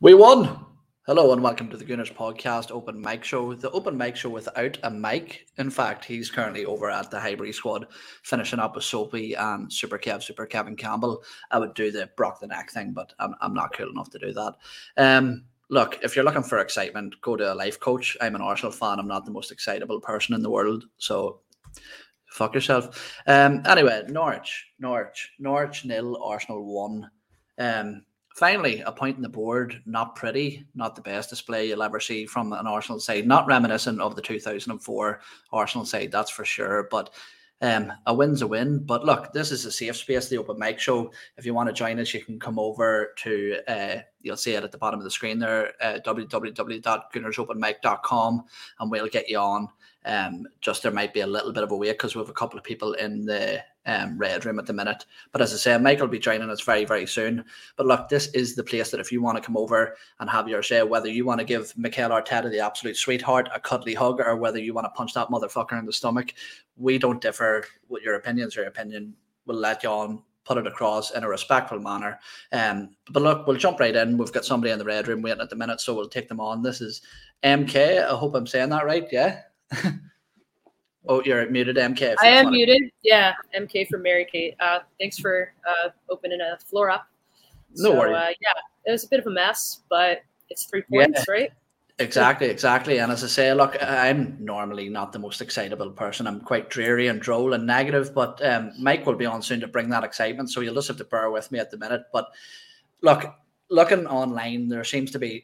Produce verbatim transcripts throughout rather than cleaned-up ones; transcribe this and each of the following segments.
We won! Hello and welcome to the Gunners Podcast Open Mic Show. The Open Mic Show without a mic. In fact, he's currently over at the Highbury squad, finishing up with Soapy and Super Kev, Super Kevin Campbell. I would do the Brock the Neck thing, but I'm, I'm not cool enough to do that. Um, look, if you're looking for excitement, go to a life coach. I'm an Arsenal fan. I'm not the most excitable person in the world, so fuck yourself. Um, anyway, Norwich, Norwich, Norwich nil, Arsenal one. Um... Finally, a point in the board, not pretty, not the best display you'll ever see from an Arsenal side, not reminiscent of the two thousand four Arsenal side, that's for sure, but um, a win's a win. But look, this is a safe space, the Open Mic Show. If you want to join us, you can come over to, uh, you'll see it at the bottom of the screen there, uh, w w w dot gunners open mic dot com, and we'll get you on. Um, just there might be a little bit of a wait because we have a couple of people in the um, red room at the minute. But as I say, Michael will be joining us very, very soon. But look, this is the place that if you want to come over and have your say, whether you want to give Mikel Arteta the absolute sweetheart, a cuddly hug, or whether you want to punch that motherfucker in the stomach, we don't differ with your opinions. Your opinion, we'll let you on, put it across in a respectful manner. Um, but look, we'll jump right in. We've got somebody in the red room waiting at the minute, so we'll take them on. This is M K. I hope I'm saying that right, yeah? Oh, you're muted, M K. I am funny. Muted. Yeah, M K from Mary Kate. Uh, thanks for uh, opening a floor up. No so, worries. Uh, yeah, it was a bit of a mess, but it's three points, yeah. Right? Exactly, exactly. And as I say, look, I'm normally not the most excitable person. I'm quite dreary and droll and negative, but um, Mike will be on soon to bring that excitement, so you'll just have to bear with me at the minute. But look, looking online, there seems to be...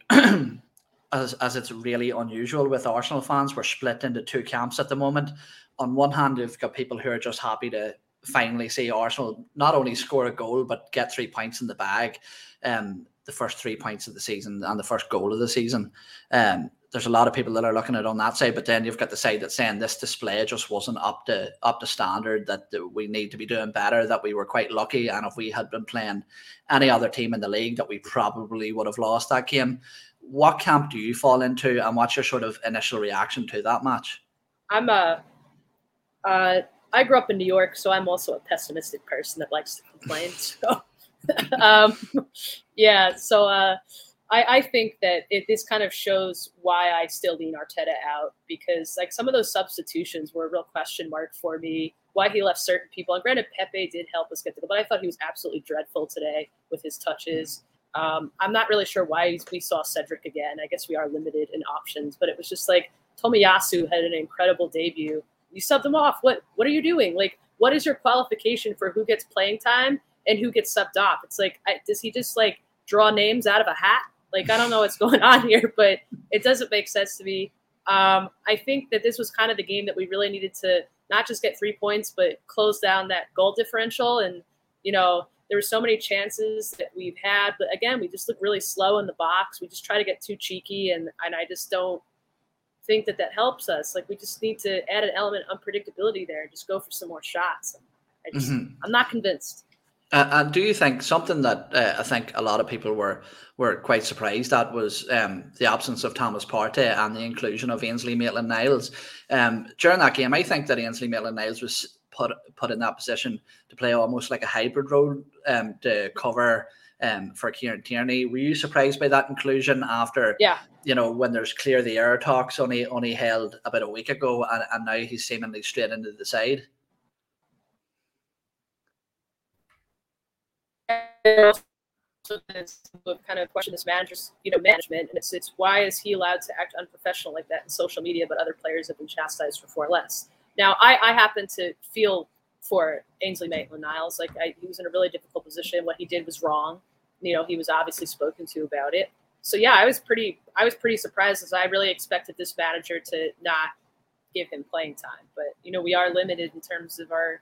As, as it's really unusual with Arsenal fans, we're split into two camps at the moment. On one hand, you've got people who are just happy to finally see Arsenal not only score a goal, but get three points in the bag, um, the first three points of the season and the first goal of the season. Um, there's a lot of people that are looking at it on that side, but then you've got the side that's saying this display just wasn't up to up to standard, that we need to be doing better, that we were quite lucky, and if we had been playing any other team in the league, that we probably would have lost that game. What camp do you fall into, and what's your sort of initial reaction to that match? I'm a, uh, I grew up in New York, so I'm also a pessimistic person that likes to complain. So, um, yeah, so uh, I, I think that it, this kind of shows why I still lean Arteta out, because like some of those substitutions were a real question mark for me, why he left certain people. And granted, Pepe did help us get to the, but I thought he was absolutely dreadful today with his touches. Mm-hmm. Um, I'm not really sure why we saw Cedric again. I guess we are limited in options, but it was just like Tomiyasu had an incredible debut. You subbed him off. What What are you doing? Like, what is your qualification for who gets playing time and who gets subbed off? It's like, I, does he just like draw names out of a hat? Like, I don't know what's going on here, but it doesn't make sense to me. Um, I think that this was kind of the game that we really needed to not just get three points, but close down that goal differential. And, you know, there were so many chances that we've had, but again, we just look really slow in the box. We just try to get too cheeky, and, and I just don't think that that helps us. Like, we just need to add an element of unpredictability there and just go for some more shots. I just, mm-hmm. I'm not convinced. Uh, and do you think something that uh, I think a lot of people were were quite surprised at was um, the absence of Thomas Partey and the inclusion of Ainsley Maitland-Niles? Um, during that game, I think that Ainsley Maitland-Niles was put put in that position to play almost like a hybrid role um, to cover um, for Kieran Tierney. Were you surprised by that inclusion after, yeah. you know, when there's clear the air talks only, only held about a week ago, and, and now he's seemingly straight into the side? Kind of question this manager's, you know, management, and it's it's why is he allowed to act unprofessional like that in social media, but other players have been chastised for far less. Now, I, I happen to feel for Ainsley Maitland-Niles. Like, I, he was in a really difficult position. What he did was wrong. You know, he was obviously spoken to about it. So, yeah, I was pretty I was pretty surprised, as I really expected this manager to not give him playing time. But, you know, we are limited in terms of our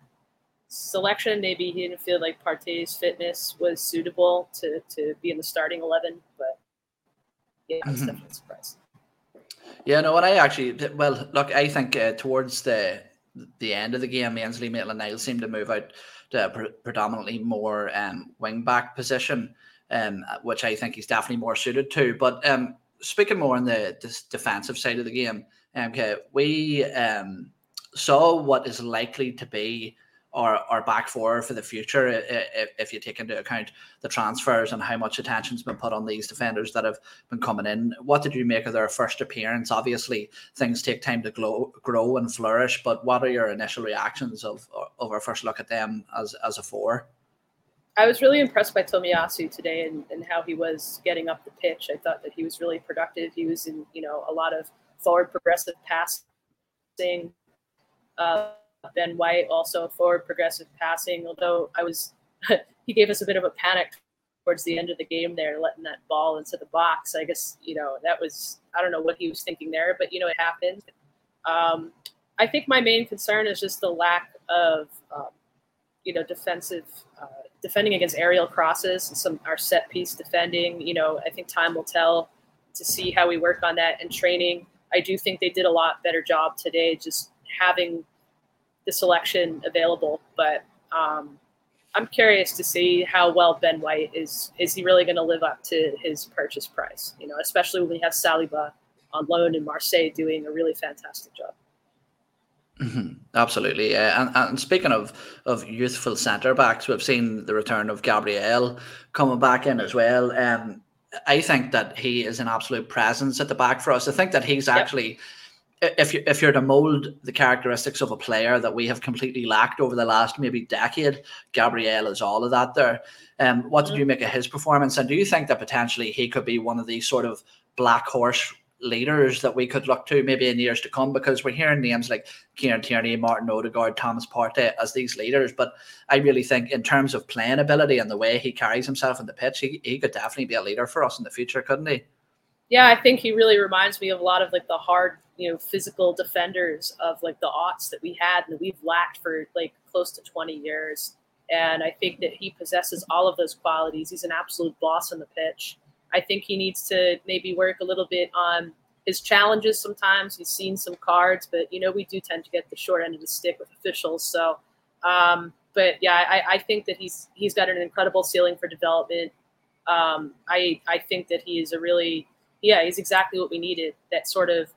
selection. Maybe he didn't feel like Partey's fitness was suitable to, to be in the starting eleven. But, yeah, I was mm-hmm. definitely surprised. Yeah, no, and I actually, well, look, I think uh, towards the the end of the game, Ainsley Maitland-Niles seemed to move out to a pre- predominantly more um, wing-back position, um, which I think he's definitely more suited to. But um, speaking more on the this defensive side of the game, okay, we um, saw what is likely to be or or back four for the future, if, if you take into account the transfers and how much attention's been put on these defenders that have been coming in. What did you make of their first appearance? Obviously, things take time to grow, grow and flourish, but what are your initial reactions of, of our first look at them as, as a four? I was really impressed by Tomiyasu today and, and how he was getting up the pitch. I thought that he was really productive. He was in, you know, a lot of forward progressive passing. Uh, Ben White also forward progressive passing, although I was he gave us a bit of a panic towards the end of the game there, letting that ball into the box. I guess, you know, that was, I don't know what he was thinking there, but, you know, it happened. Um, I think my main concern is just the lack of, um, you know, defensive, uh, defending against aerial crosses and some our set piece defending. You know, I think time will tell to see how we work on that in training. I do think they did a lot better job today just having the selection available, but um, I'm curious to see how well Ben White is, is he really going to live up to his purchase price, you know, especially when we have Saliba on loan in Marseille doing a really fantastic job. Mm-hmm. Absolutely. Uh, and, and speaking of, of youthful centre backs, we've seen the return of Gabriel coming back in as well. Um, I think that he is an absolute presence at the back for us. I think that he's actually yep. If you if you're to mould the characteristics of a player that we have completely lacked over the last maybe decade, Gabriel is all of that there. Um, what did you make of his performance? And do you think that potentially he could be one of these sort of black horse leaders that we could look to maybe in years to come? Because we're hearing names like Kieran Tierney, Martin Ødegaard, Thomas Partey as these leaders. But I really think in terms of playing ability and the way he carries himself on the pitch, he, he could definitely be a leader for us in the future, couldn't he? Yeah, I think he really reminds me of a lot of like the hard, you know, physical defenders of like the aughts that we had and that we've lacked for like close to twenty years. And I think that he possesses all of those qualities. He's an absolute boss on the pitch. I think he needs to maybe work a little bit on his challenges sometimes. He's seen some cards, but, you know, we do tend to get the short end of the stick with officials. So, um, but yeah, I, I think that he's he's got an incredible ceiling for development. Um, I I think that he is a really... Yeah, he's exactly what we needed. That sort of,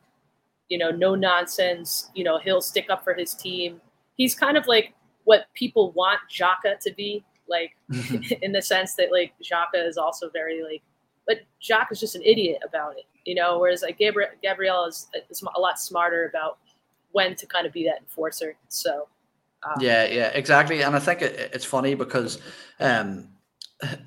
you know, no nonsense, you know, he'll stick up for his team. He's kind of like what people want Xhaka to be, like in the sense that like Xhaka is also very like, but Xhaka is just an idiot about it, you know, whereas like Gabriel, Gabriel is, is a lot smarter about when to kind of be that enforcer. So. Um, yeah, yeah, exactly. And I think it, it's funny because um,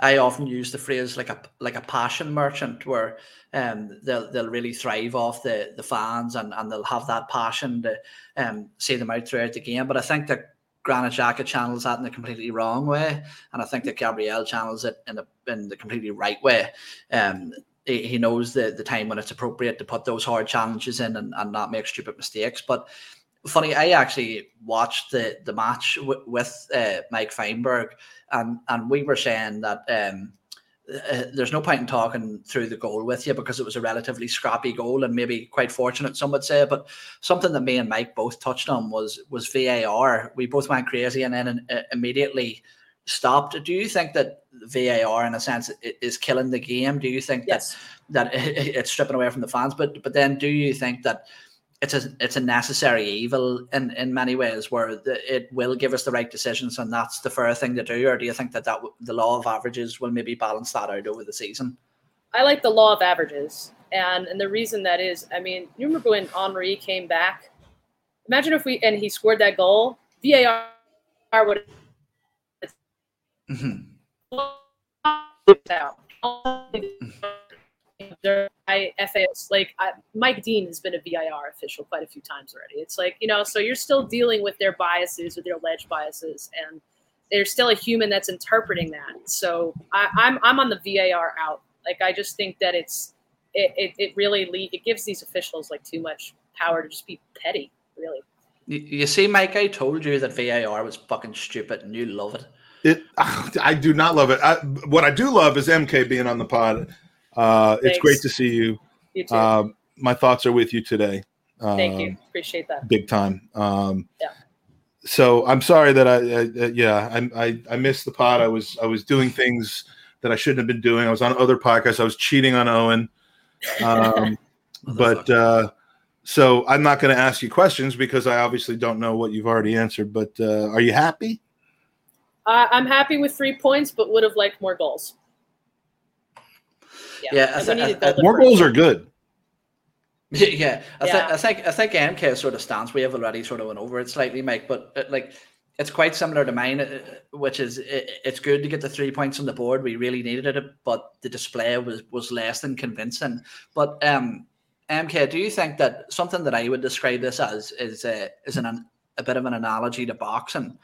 I often use the phrase like a like a passion merchant, where um they'll they'll really thrive off the the fans and, and they'll have that passion to um see them out throughout the game. But I think that Granit Xhaka channels that in a completely wrong way, and I think that Gabriel channels it in the in the completely right way. Um, he, he knows the the time when it's appropriate to put those hard challenges in and, and not make stupid mistakes, but. Funny, I actually watched the, the match w- with uh, Mike Feinberg, and, and we were saying that um, uh, there's no point in talking through the goal with you because it was a relatively scrappy goal and maybe quite fortunate, some would say. But something that me and Mike both touched on was was V A R. We both went crazy and then uh, immediately stopped. Do you think that V A R, in a sense, is killing the game? Do you think yes. that, that it's stripping away from the fans? But but then do you think that It's a it's a necessary evil in, in many ways, where the, it will give us the right decisions, and that's the fair thing to do? Or do you think that, that the law of averages will maybe balance that out over the season? I like the law of averages, and and the reason that is, I mean, you remember when Henry came back? Imagine if we and he scored that goal, V A R would have mm-hmm. out. I F A S like I, Mike Dean has been a V I R official quite a few times already. It's like, you know, so you're still dealing with their biases, with their alleged biases, and there's still a human that's interpreting that. So I, I'm I'm on the V A R out. Like I just think that it's it it, it really le- it gives these officials like too much power to just be petty, really. You, you see, Mike, I told you that V A R was fucking stupid, and you love it. It I do not love it. I, what I do love is M K being on the pod. Uh, it's great to see you. you too. Um, my thoughts are with you today. Um, Thank you. Appreciate that. Big time. Um, yeah. So I'm sorry that I, I uh, yeah, I, I, I missed the pod. I was, I was doing things that I shouldn't have been doing. I was on other podcasts. I was cheating on Owen. Um, but, uh, so I'm not going to ask you questions because I obviously don't know what you've already answered, but, uh, are you happy? Uh, I'm happy with three points, but would have liked more goals. Yeah, yeah I I, I, I, more goals are good. Yeah, I, yeah. Th- I think I think M K's sort of stance we have already sort of went over it slightly, Mike. But uh, like, it's quite similar to mine, which is it, it's good to get the three points on the board. We really needed it, but the display was, was less than convincing. But um, M K, do you think that something that I would describe this as is uh, is an, a bit of an analogy to boxing?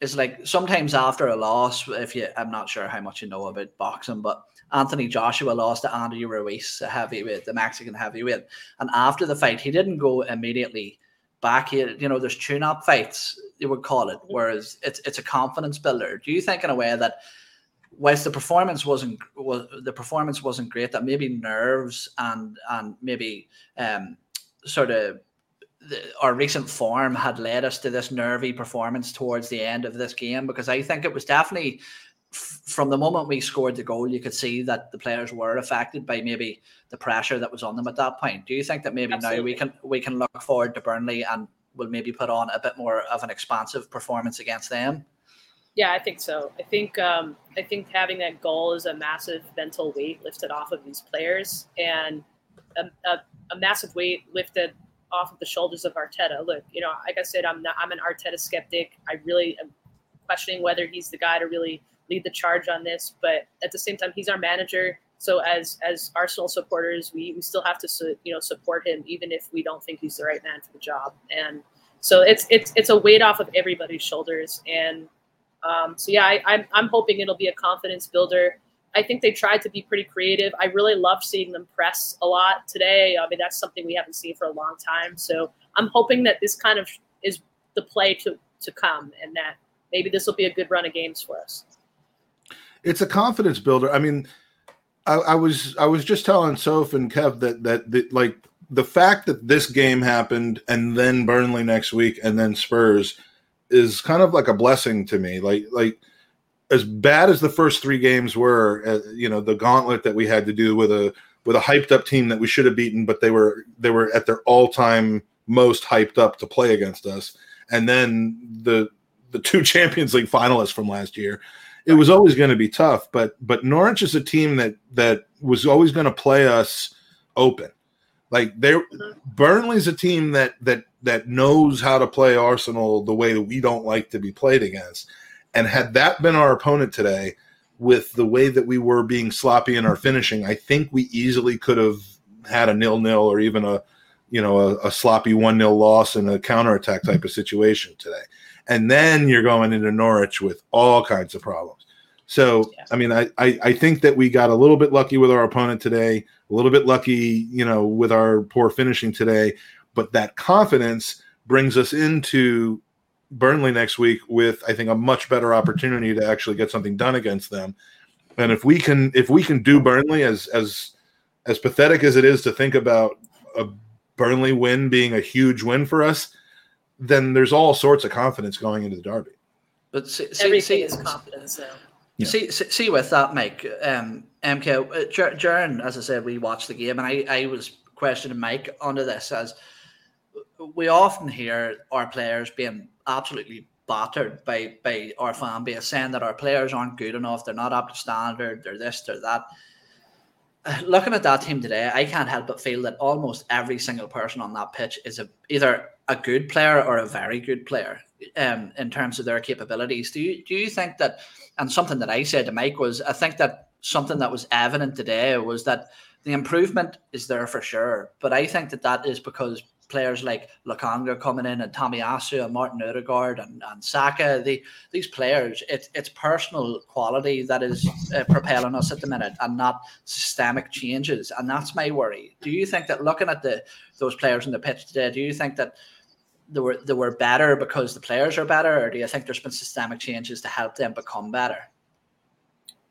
It's like sometimes after a loss, if you, I'm not sure how much you know about boxing, but Anthony Joshua lost to Andy Ruiz, a heavyweight, the Mexican heavyweight. And after the fight, he didn't go immediately back. He, you know, there's tune-up fights, you would call it, whereas it's it's a confidence builder. Do you think in a way that whilst the performance wasn't was, the performance wasn't great, that maybe nerves and and maybe um, sort of The, our recent form had led us to this nervy performance towards the end of this game? Because I think it was definitely f- from the moment we scored the goal, you could see that the players were affected by maybe the pressure that was on them at that point. Do you think that maybe Absolutely. Now we can we can look forward to Burnley and we'll maybe put on a bit more of an expansive performance against them? Yeah, I think so. I think um, I think having that goal is a massive mental weight lifted off of these players, and a, a, a massive weight lifted off of the shoulders of Arteta. Look, you know, like I said, I'm not, I'm an Arteta skeptic. I really am questioning whether he's the guy to really lead the charge on this. But at the same time, he's our manager. So as as Arsenal supporters, we, we still have to su- you know support him, even if we don't think he's the right man for the job. And so it's it's it's a weight off of everybody's shoulders. And um, so yeah, I, I'm I'm hoping it'll be a confidence builder. I think they tried to be pretty creative. I really love seeing them press a lot today. I mean, that's something we haven't seen for a long time. So I'm hoping that this kind of is the play to, to come, and that maybe this will be a good run of games for us. It's a confidence builder. I mean, I, I was I was just telling Soph and Kev that, that that like the fact that this game happened and then Burnley next week and then Spurs is kind of like a blessing to me. Like like. As bad as the first three games were, uh, you know, the gauntlet that we had to do with a with a hyped up team that we should have beaten, but they were they were at their all time most hyped up to play against us, and then the the two Champions League finalists from last year. It was always going to be tough, but but Norwich is a team that that was always going to play us open. Like they, Burnley's a team that that that knows how to play Arsenal the way that we don't like to be played against. And had that been our opponent today, with the way that we were being sloppy in our finishing, I think we easily could have had a nil-nil or even a, you know, a, a sloppy one-nil loss in a counterattack type of situation today. And then you're going into Norwich with all kinds of problems. So, yeah. I mean, I, I, I think that we got a little bit lucky with our opponent today, a little bit lucky, you know, with our poor finishing today. But that confidence brings us into Burnley next week with, I think, a much better opportunity to actually get something done against them. And if we can, if we can do Burnley, as as as pathetic as it is to think about a Burnley win being a huge win for us, then there's all sorts of confidence going into the derby. But see, see, everything see, is confidence. So. Yeah. See, see, with that, Mike, um, M K, during, as I said, we watched the game, and I, I was questioning Mike under this as. We often hear our players being absolutely battered by, by our fan base, saying that our players aren't good enough, they're not up to standard, they're this, they're that. Looking at that team today, I can't help but feel that almost every single person on that pitch is a, either a good player or a very good player um, in terms of their capabilities. Do you, do you think that, and something that I said to Mike was, I think that something that was evident today was that the improvement is there for sure, but I think that that is because players like Lokonga coming in and Tomiyasu and Martin Ødegaard and, and Saka, the, these players, it, it's personal quality that is uh, propelling us at the minute and not systemic changes. And that's my worry. Do you think that looking at the those players on the pitch today, do you think that they were, they were better because the players are better, or do you think there's been systemic changes to help them become better?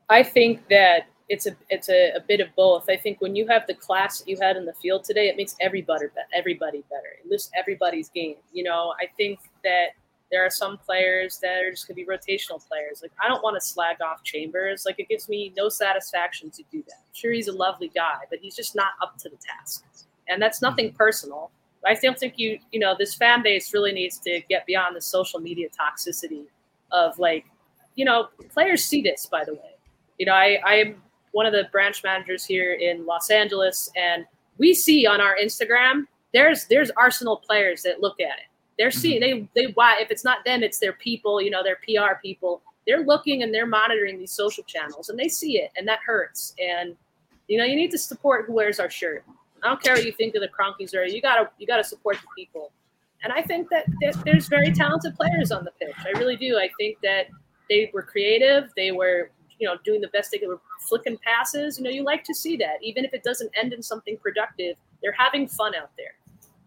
I think that It's a it's a, a bit of both. I think when you have the class that you had in the field today, it makes everybody everybody better. It lifts everybody's game. You know, I think that there are some players that are just going to be rotational players. Like, I don't want to slag off Chambers. Like, it gives me no satisfaction to do that. Sure, he's a lovely guy, but he's just not up to the task. And that's nothing personal. I still think you you know this fan base really needs to get beyond the social media toxicity of like. you know, players see this, by the way. You know, I, I am one of the branch managers here in Los Angeles, and we see on our Instagram, there's there's Arsenal players that look at it. They're seeing, they, they, why, if it's not them, it's their people, you know, their P R people. They're looking and they're monitoring these social channels, and they see it, and that hurts. And, you know, you need to support who wears our shirt. I don't care what you think of the Cronkies, or you gotta you gotta support the people. And I think that there's very talented players on the pitch. I really do. I think that they were creative. They were, you know, doing the best they could, flicking passes. You know, you like to see that, even if it doesn't end in something productive. They're having fun out there.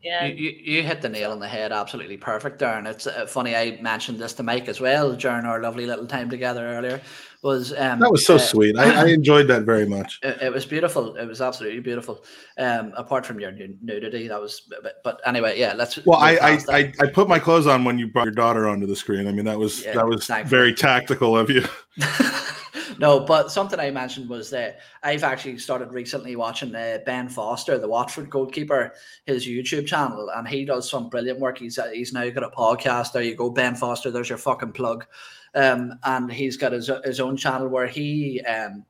And you, you, you hit the nail on the head, absolutely perfect there. And it's uh, funny, I mentioned this to Mike as well during our lovely little time together earlier. Was um, that was so uh, sweet. I, I enjoyed that very much. It, it was beautiful. It was absolutely beautiful. Um, apart from your nudity, that was. But, but anyway, yeah. Let's. Well, I I, I I put my clothes on when you brought your daughter onto the screen. I mean, that was yeah, that was thankfully. Very tactical of you. No, but something I mentioned was that I've actually started recently watching uh, Ben Foster, the Watford goalkeeper, his YouTube channel, and he does some brilliant work. He's uh, he's now got a podcast. There you go, Ben Foster. There's your fucking plug. Um, and he's got his his own channel where he um,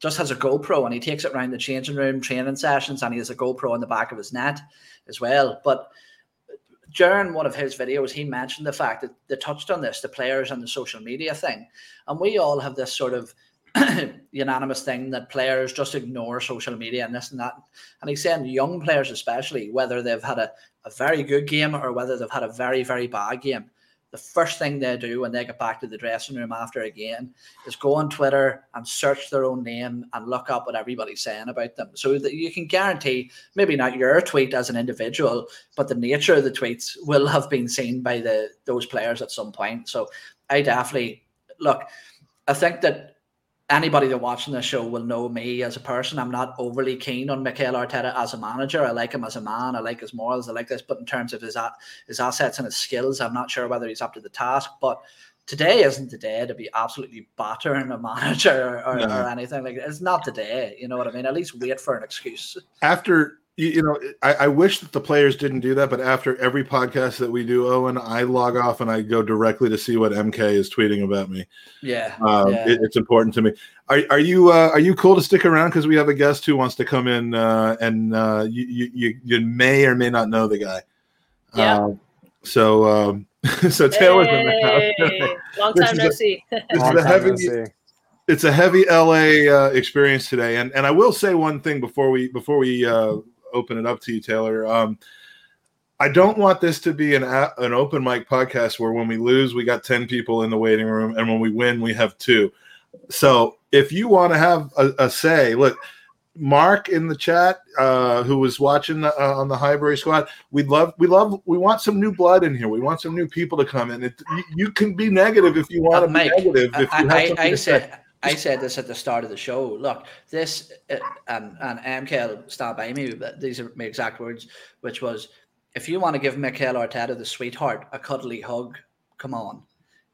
just has a GoPro and he takes it around the changing room, training sessions, and he has a GoPro on the back of his net as well. But during one of his videos, he mentioned the fact that they touched on this, the players and the social media thing. And we all have this sort of unanimous thing that players just ignore social media and this and that. And he's saying young players especially, whether they've had a, a very good game or whether they've had a very, very bad game, the first thing they do when they get back to the dressing room after a game is go on Twitter and search their own name and look up what everybody's saying about them. So that you can guarantee, maybe not your tweet as an individual, but the nature of the tweets will have been seen by the those players at some point. So I definitely, look, I think that anybody that's watching this show will know me as a person. I'm not overly keen on Mikel Arteta as a manager. I like him as a man. I like his morals. I like this. But in terms of his his assets and his skills, I'm not sure whether he's up to the task. But today isn't the day to be absolutely battering a manager or, no. or anything like that. It's not the day. You know what I mean? At least wait for an excuse. After, you know, I, I wish that the players didn't do that. But after every podcast that we do, Owen, I log off and I go directly to see what M K is tweeting about me. Yeah, um, yeah. It, it's important to me. Are are you uh, are you cool to stick around because we have a guest who wants to come in uh, and uh, you you you may or may not know the guy. Yeah. Um, so um, so Taylor's hey, in the house. Long time no see. It's a heavy L A uh, experience today, and and I will say one thing before we before we. Uh, open it up to you, Taylor. Um, I don't want this to be an a- an open mic podcast where when we lose, we got ten people in the waiting room, and when we win, we have two. So if you want to have a, a say, look, Mark in the chat, uh, who was watching the, uh, on the Highbury squad, we love, we love, we want some new blood in here. We want some new people to come in. It, you, you can be negative if you want uh, to be Mike, negative. If I, you have I, something I to said- say. I said this at the start of the show. Look, this, uh, and, and M K stand by me, but these are my exact words, which was, if you want to give Mikel Arteta, the sweetheart, a cuddly hug, come on.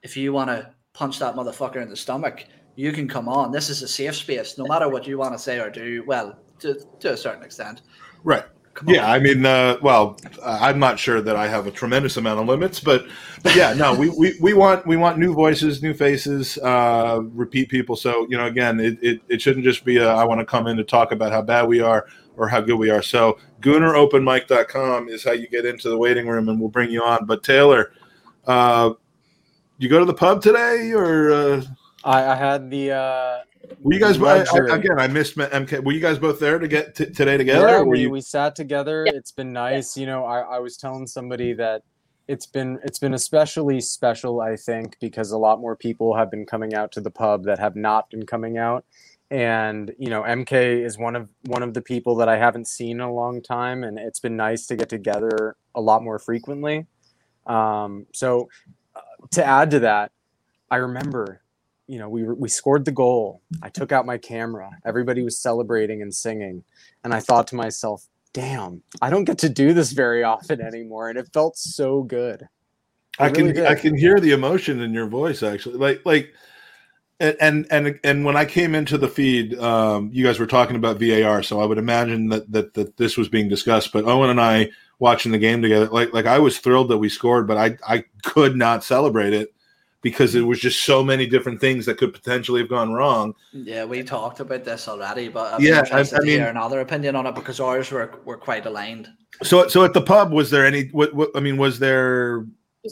If you want to punch that motherfucker in the stomach, you can come on. This is a safe space. No matter what you want to say or do, well, to, to a certain extent. Right. Come yeah, on. I mean, uh, well, I'm not sure that I have a tremendous amount of limits, but, but yeah, no, we, we, we want we want new voices, new faces, uh, repeat people. So, you know, again, it, it, it shouldn't just be a, I want to come in to talk about how bad we are or how good we are. So gooner open mic dot com is how you get into the waiting room, and we'll bring you on. But Taylor, uh, you go to the pub today, or uh... I, I had the. Uh... Were you guys I, I, again? I missed M K. Were you guys both there to get t- today together? Yeah, we, you... we sat together. It's been nice. Yeah. You know, I, I was telling somebody that it's been it's been especially special, I think, because a lot more people have been coming out to the pub that have not been coming out. And you know, M K is one of one of the people that I haven't seen in a long time, and it's been nice to get together a lot more frequently. Um, so uh, to add to that, I remember. You know, we we scored the goal. I took out my camera. Everybody was celebrating and singing. And I thought to myself, damn, I don't get to do this very often anymore. And it felt so good. I, I really can did. I can hear the emotion in your voice, actually. Like, like, and and and when I came into the feed, um, you guys were talking about V A R. So I would imagine that that that this was being discussed. But Owen and I watching the game together, like like I was thrilled that we scored, but I I could not celebrate it. because there was just so many different things that could potentially have gone wrong. Yeah, we talked about this already, but I'm yeah, interested I, I to mean, hear another opinion on it because ours were, were quite aligned. So, so at the pub, was there any? What, what I mean, was there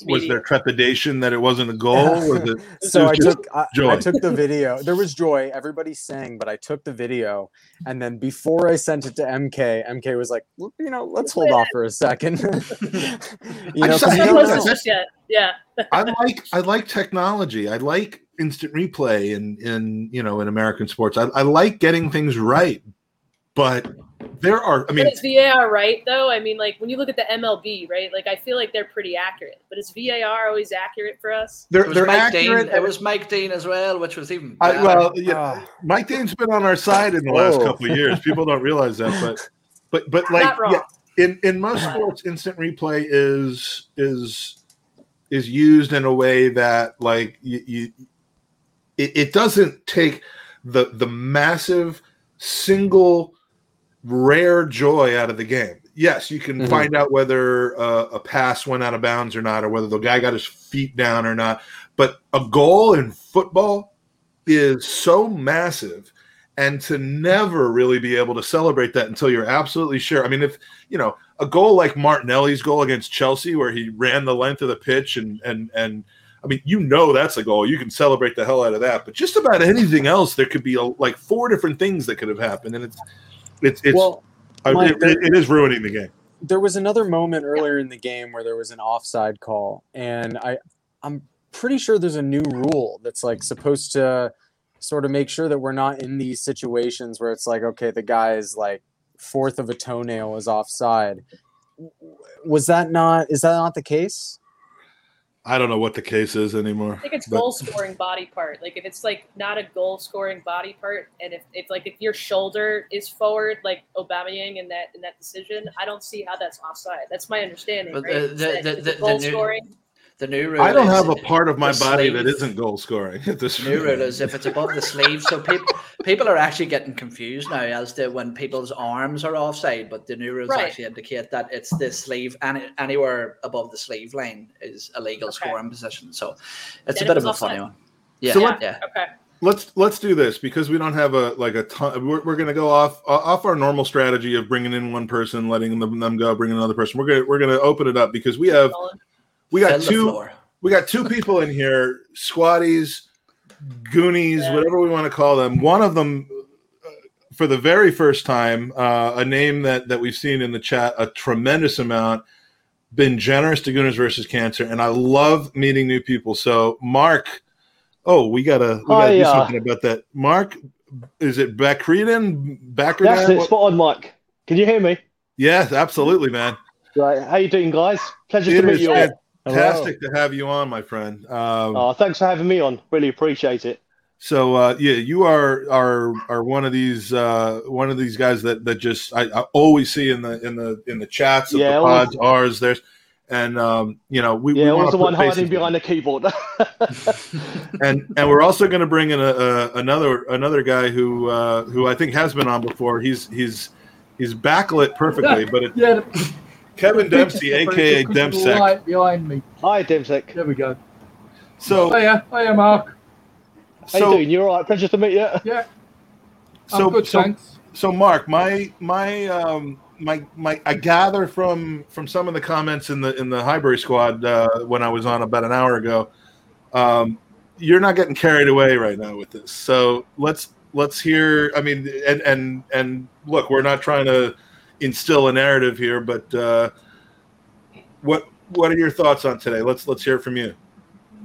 was there trepidation that it wasn't a goal? Yeah. Was it, so it was I took I, I took the video. There was joy. Everybody sang, but I took the video, and then before I sent it to M K, M K was like, well, you know, let's hold yeah. off for a second. you I know, just, I know just yet. Yeah. I like I like technology. I like instant replay in in you know in American sports. I, I like getting things right, but. There are, I mean, but it's V A R, right? Though, I mean, like when you look at the M L B, right? Like, I feel like they're pretty accurate, but is V A R always accurate for us? They're, they're accurate. Dean. It was Mike Dean as well, which was even better. I, well, yeah, uh, Mike Dean's been on our side in the last couple of years. People don't realize that, but, but, but like, yeah, in in most sports, instant replay is is is used in a way that, like, you, you it, it doesn't take the the massive single. Rare joy out of the game. Yes, you can mm-hmm. find out whether uh, a pass went out of bounds or not, or whether the guy got his feet down or not. But a goal in football is so massive, and to never really be able to celebrate that until you're absolutely sure. I mean, if you know a goal like Martinelli's goal against Chelsea, where he ran the length of the pitch, and and and I mean, you know that's a goal. You can celebrate the hell out of that. But just about anything else, there could be a, like four different things that could have happened, and it's. It's, it's well, Mike, it, there, it is ruining the game. There was another moment earlier in the game where there was an offside call, and I, I'm pretty sure there's a new rule that's like supposed to sort of make sure that we're not in these situations where it's like, okay, the guy's like fourth of a toenail is offside. Was that not? Is that not the case? I don't know what the case is anymore. I think it's but... goal-scoring body part. Like, if it's, like, not a goal-scoring body part, and if, if like, if your shoulder is forward, like Aubameyang in that in that decision, I don't see how that's offside. That's my understanding, but right? The, the, the, goal-scoring. The new rule I don't have a part of my body sleeve. That isn't goal-scoring. The new rule is if it's above the sleeve. So people people are actually getting confused now as to when people's arms are offside, but the new rules right. actually indicate that it's the sleeve, and any, anywhere above the sleeve line is a legal okay. scoring position. So it's then a bit it of a offside. Funny one. Yeah. So yeah. yeah. Okay. Let's let's do this because we don't have a like a ton. We're, we're going to go off off our normal strategy of bringing in one person, letting them, them go, bringing another person. We're gonna we're gonna open it up because we have. We got two. We got two people in here: squatties, goonies, yeah. whatever we want to call them. One of them, uh, for the very first time, uh, a name that that we've seen in the chat a tremendous amount. Been generous to Gooners versus Cancer, and I love meeting new people. So, Mark, oh, we gotta we gotta oh, do yeah. something about that. Mark, is it Bakridan? Bakridan? That's it. Spot on, Mark. Can you hear me? Yes, absolutely, man. Right. How you doing, guys? Pleasure it to meet is, you all. Fantastic Hello. To have you on, my friend. Um, oh, thanks for having me on. Really appreciate it. So, uh, yeah, you are are are one of these uh, one of these guys that that just I, I always see in the in the in the chats of yeah, the pods, ours, theirs, and um, you know we yeah, we want to the one hiding behind the keyboard. and and we're also going to bring in a, a, another another guy who uh, who I think has been on before. He's he's he's backlit perfectly, but it, yeah. Kevin Dempsey, a k a. Dempsec. Right behind me. Hi, Dempsec. There we go. So, hiya, hiya, Mark. So, how you doing? You all right? Pleasure to meet you. Yeah. So, I'm good, so, thanks. So, Mark, my my um my my I gather from from some of the comments in the in the Highbury squad uh, when I was on about an hour ago, um, you're not getting carried away right now with this. So let's let's hear. I mean, and and and look, we're not trying to. Instill a narrative here, but uh, what what are your thoughts on today? Let's let's hear it from you.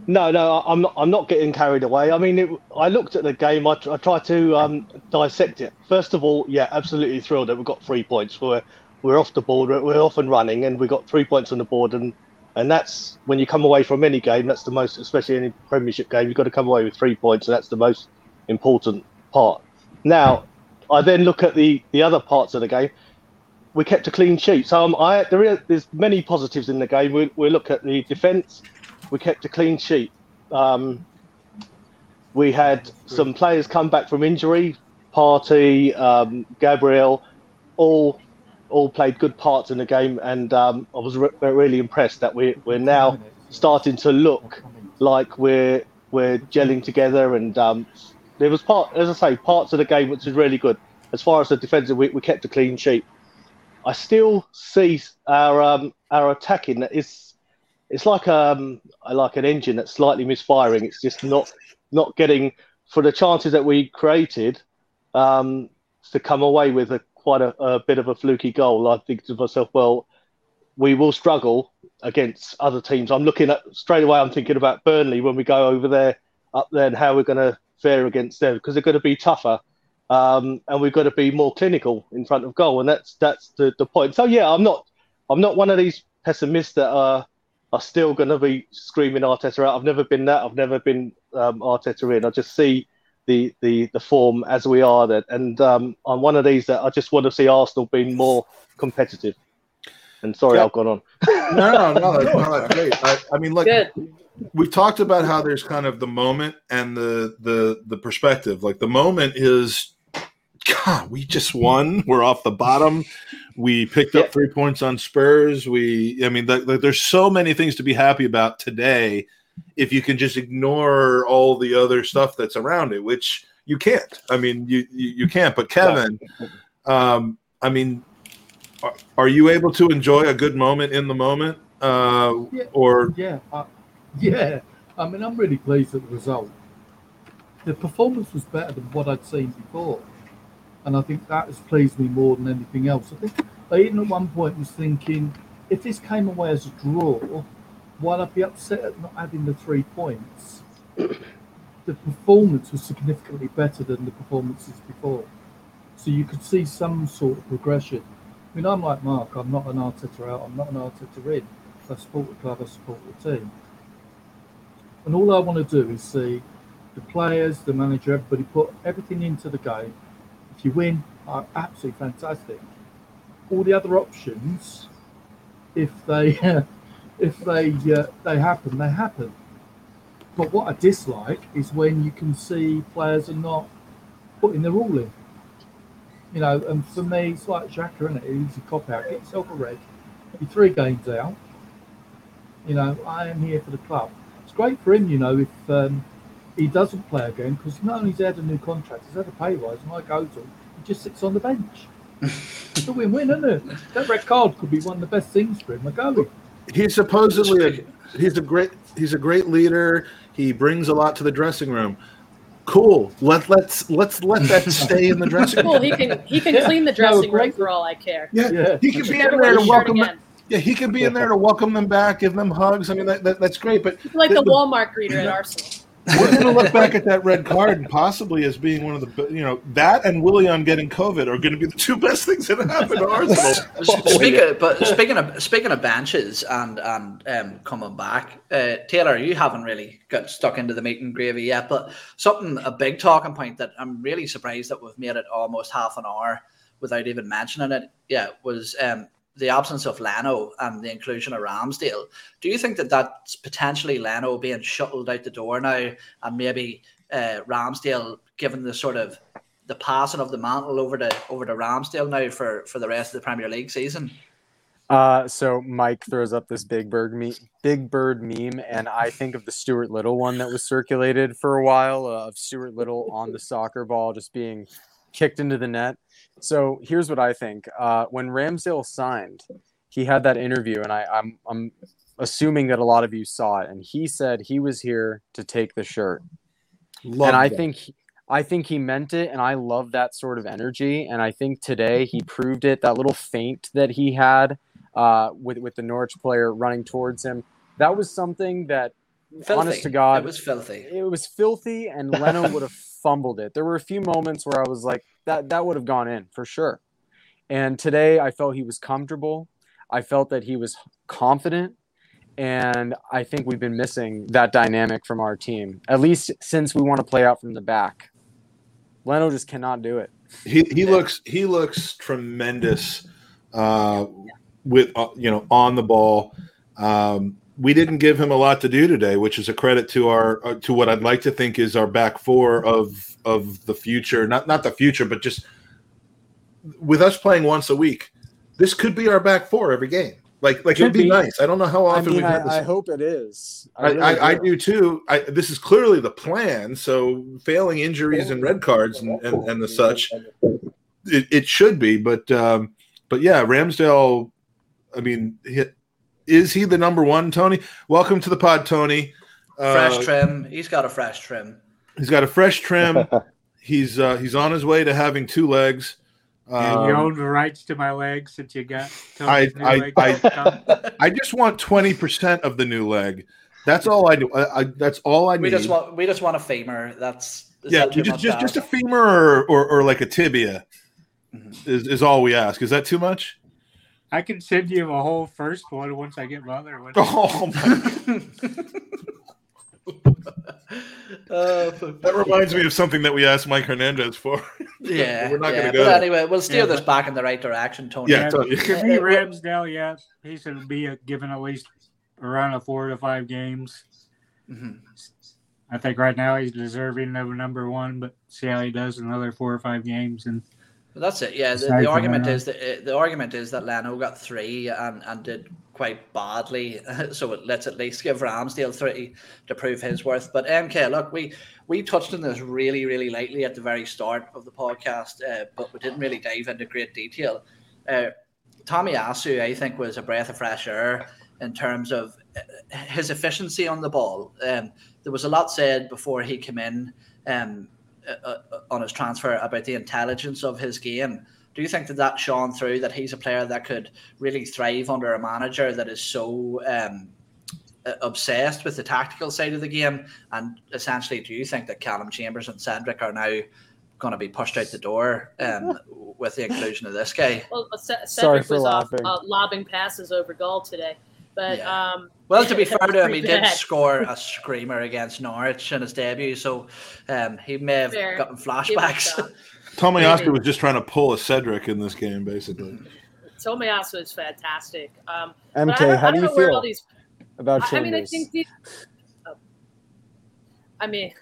No, no, I'm not. I'm not getting carried away. I mean, it, I looked at the game. I, I tried to um, dissect it. First of all, yeah, absolutely thrilled that we got three points. We're we're off the board. We're, we're off and running, and we got three points on the board. And and that's when you come away from any game. That's the most, especially in a Premiership game. You've got to come away with three points, and that's the most important part. Now, I then look at the the other parts of the game. We kept a clean sheet, so um, I, there is, there's many positives in the game. We, we look at the defence. We kept a clean sheet. Um, we had some players come back from injury. Partey, um, Gabriel, all all played good parts in the game, and um, I was re- really impressed that we we're now starting to look like we're we're gelling together. And um, there was part, as I say, parts of the game which was really good. As far as the defensive, we, we kept a clean sheet. I still see our um, our attacking that is it's like um like an engine that's slightly misfiring. It's just not not getting for the chances that we created um, to come away with a quite a, a bit of a fluky goal. I think to myself, well, we will struggle against other teams. I'm looking at straight away. I'm thinking about Burnley when we go over there, up there, and how we're going to fare against them because they're going to be tougher, um, and we've got to be more clinical in front of goal. And that's that's the, the point. So yeah, I'm not I'm not one of these pessimists that are are still going to be screaming Arteta out. I've never been that. I've never been um, Arteta in. I just see the the the form as we are that, and um, I'm one of these that I just want to see Arsenal being more competitive. And sorry, yeah. I've gone on. no, no, no, no great. I, I mean, look, Good. We've talked about how there's kind of the moment and the the the perspective. Like the moment is, God, we just won. We're off the bottom. We picked yeah. up three points on Spurs. We, I mean, th- th- there's so many things to be happy about today. If you can just ignore all the other stuff that's around it, which you can't. I mean, you you, you can't. But Kevin, um, I mean. Are you able to enjoy a good moment in the moment? Uh, yeah, or yeah, I, yeah. I mean, I'm really pleased at the result. The performance was better than what I'd seen before, and I think that has pleased me more than anything else. I think I even at one point was thinking, if this came away as a draw, while I'd be upset at not having the three points, the performance was significantly better than the performances before. So you could see some sort of progression. I mean, I'm like Mark, I'm not an Arteta out, I'm not an Arteta in. I support the club, I support the team. And all I want to do is see the players, the manager, everybody put everything into the game. If you win, oh, absolutely fantastic. All the other options, if they uh, if they uh, they happen, they happen. But what I dislike is when you can see players are not putting their all in. You know, and for me, it's like Xhaka, isn't it? He's a cop-out. Get yourself a red. You're three games out. You know, I am here for the club. It's great for him, you know, if um, he doesn't play again, because not only has he had a new contract, he's had a pay rise, and I go to him, he just sits on the bench. It's a win-win, isn't it? That red card could be one of the best things for him. I go with him. He's supposedly a, he's a great he's a great leader. He brings a lot to the dressing room. Cool. Let let's let's let that stay in the dressing room. Cool. He can he can yeah. clean the dressing no, room for all I care. Yeah, yeah. he can be in there to welcome. Them, yeah, he can be in there to welcome them back, give them hugs. I mean, that, that that's great. But like the, the Walmart greeter yeah. at Arsenal. We're going to look back at that red card and possibly as being one of the, you know, that and Willian getting COVID are going to be the two best things that happened to Arsenal. Speaking of, but speaking of speaking of benches and and um, coming back, uh, Taylor, you haven't really got stuck into the meat and gravy yet, but something a big talking point that I'm really surprised that we've made it almost half an hour without even mentioning it. Yeah, was um, the absence of Leno and the inclusion of Ramsdale. Do you think that that's potentially Leno being shuttled out the door now and maybe uh, Ramsdale given the sort of the passing of the mantle over to over to Ramsdale now for, for the rest of the Premier League season? Uh, so Mike throws up this Big Bird, me- Big Bird meme, and I think of the Stuart Little one that was circulated for a while uh, of Stuart Little on the soccer ball just being kicked into the net. So here's what I think. Uh, when Ramsdale signed, he had that interview, and I, I'm I'm assuming that a lot of you saw it. And he said he was here to take the shirt. Love and I that. think I think he meant it, and I love that sort of energy. And I think today he proved it. That little feint that he had uh, with with the Norwich player running towards him, that was something that, filthy. honest to God, it was filthy. It was filthy, and Leno would have fumbled it. There were a few moments where I was like, that that would have gone in for sure. And today I felt he was comfortable. I felt that he was confident. And I think we've been missing that dynamic from our team, at least since we want to play out from the back. Leno just cannot do it. He he yeah. looks he looks tremendous uh, yeah. with uh, you know on the ball. Um, we didn't give him a lot to do today, which is a credit to our uh, to what I'd like to think is our back four of of the future. Not not the future, but just with us playing once a week, this could be our back four every game. Like, like it would be, be nice. I don't know how often I mean, we've had this. I, I hope it is. I, I, really I, do. I do too. I, this is clearly the plan. So failing injuries and red cards and, and, and the such, it, it should be. But, um, but yeah, Ramsdale, I mean, he, is he the number one, Tony? Welcome to the pod, Tony. Uh, fresh trim. He's got a fresh trim. He's got a fresh trim. he's uh, he's on his way to having two legs. And you own the rights to my legs since you got I I, I, I just want twenty percent of the new leg. That's all I do. I, I, that's all I we need. Just want, we just want a femur. That's yeah. That just just, just a femur or, or, or like a tibia mm-hmm. is, is all we ask. Is that too much? I can send you a whole first one once I get my other one. Oh my God. Uh, that reminds me of something that we asked Mike Hernandez for. Yeah, we're not yeah, going to go. But anyway, we'll steer yeah, this back in the right direction, Tony. Yeah, Tony. If he Ramsdale, yeah, he should be a, given at least around a four to five games. Mm-hmm. I think right now he's deserving of a number one, but see how he does in another four or five games. And well, that's it. Yeah, the, the argument is that uh, the argument is that Leno got three and, and did quite badly, so it, let's at least give Ramsdale three to prove his worth. But M K, look, we we touched on this really, really lightly at the very start of the podcast, uh, but we didn't really dive into great detail. Uh, Tomiyasu, I think, was a breath of fresh air in terms of his efficiency on the ball. Um, there was a lot said before he came in um, uh, on his transfer about the intelligence of his game. Do you think that that shone through, that he's a player that could really thrive under a manager that is so um, obsessed with the tactical side of the game? And essentially, do you think that Callum Chambers and Cedric are now going to be pushed out the door um, with the inclusion of this guy? Well, C- Cedric was off uh, lobbing passes over goal today. But yeah. um, Well, to be fair to him, he bad. did score a screamer against Norwich in his debut, so um, he may have fair. gotten flashbacks. Tomiyasu was just trying to pull a Cedric in this game, basically. Tomiyasu is fantastic. Um, M K, how do you feel these, about Chambers? I mean, I think these, oh, I mean,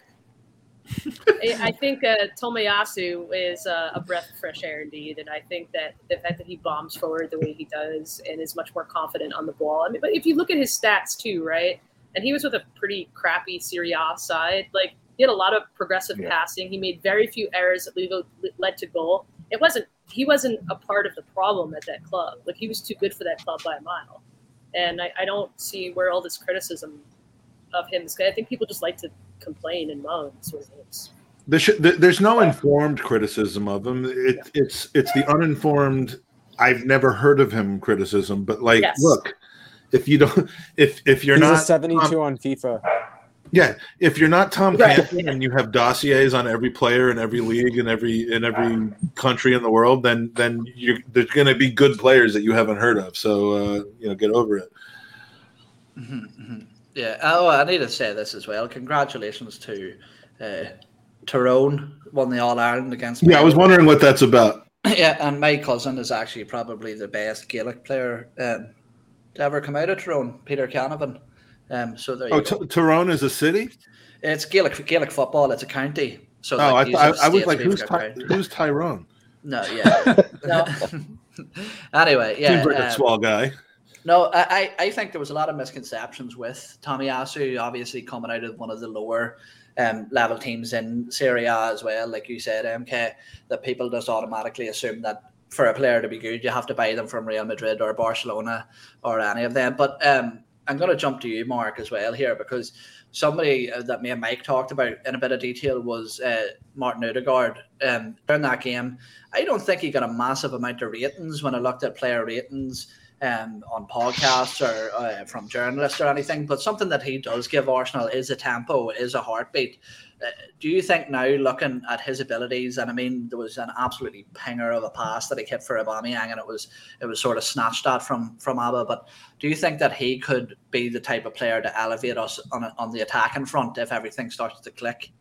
I think uh, Tomiyasu is uh, a breath of fresh air indeed, and I think that the fact that he bombs forward the way he does and is much more confident on the ball. I mean, but if you look at his stats too, right? And he was with a pretty crappy Serie A side, like. He had a lot of progressive yeah. passing. He made very few errors that led to goal. It wasn't he wasn't a part of the problem at that club. Like he was too good for that club by a mile. And I, I don't see where all this criticism of him is good. I think people just like to complain and moan. Sort of things. There should, there's no informed criticism of him. It, yeah. It's it's the uninformed. I've never heard of him criticism. But like, yes. look, if you don't, if if you're He's not a seventy-two um, on FIFA. Yeah, if you're not Tom right. Campbell and you have dossiers on every player in every league and every in every country in the world, then then you're, there's going to be good players that you haven't heard of. So uh, you know, get over it. Mm-hmm. Yeah. Oh, I need to say this as well. Congratulations to uh, Tyrone, won the All Ireland against. Yeah, Maryland. I was wondering what that's about. Yeah, and my cousin is actually probably the best Gaelic player um, to ever come out of Tyrone, Peter Canavan. Um, so there you oh, go. T- Tyrone is a city? It's Gaelic Gaelic football. It's a county. So oh, like, I, I, I was like, who's, Ty- who's Tyrone? No, yeah. no. Anyway, yeah. Seems like um, a small guy. No, I, I think there was a lot of misconceptions with Tomiyasu, obviously coming out of one of the lower um, level teams in Serie A as well, like you said, M K, that people just automatically assume that for a player to be good, you have to buy them from Real Madrid or Barcelona or any of them. But um I'm going to jump to you, Mark, as well here, because somebody that me and Mike talked about in a bit of detail was uh, Martin Ødegaard. Um, during that game, I don't think he got a massive amount of ratings when I looked at player ratings um, on podcasts or uh, from journalists or anything, but something that he does give Arsenal is a tempo, is a heartbeat. Uh, do you think now, looking at his abilities, and I mean, there was an absolutely pinger of a pass that he hit for Aubameyang, and it was it was sort of snatched at from from Abba. But do you think that he could be the type of player to elevate us on a, on the attacking front if everything starts to click?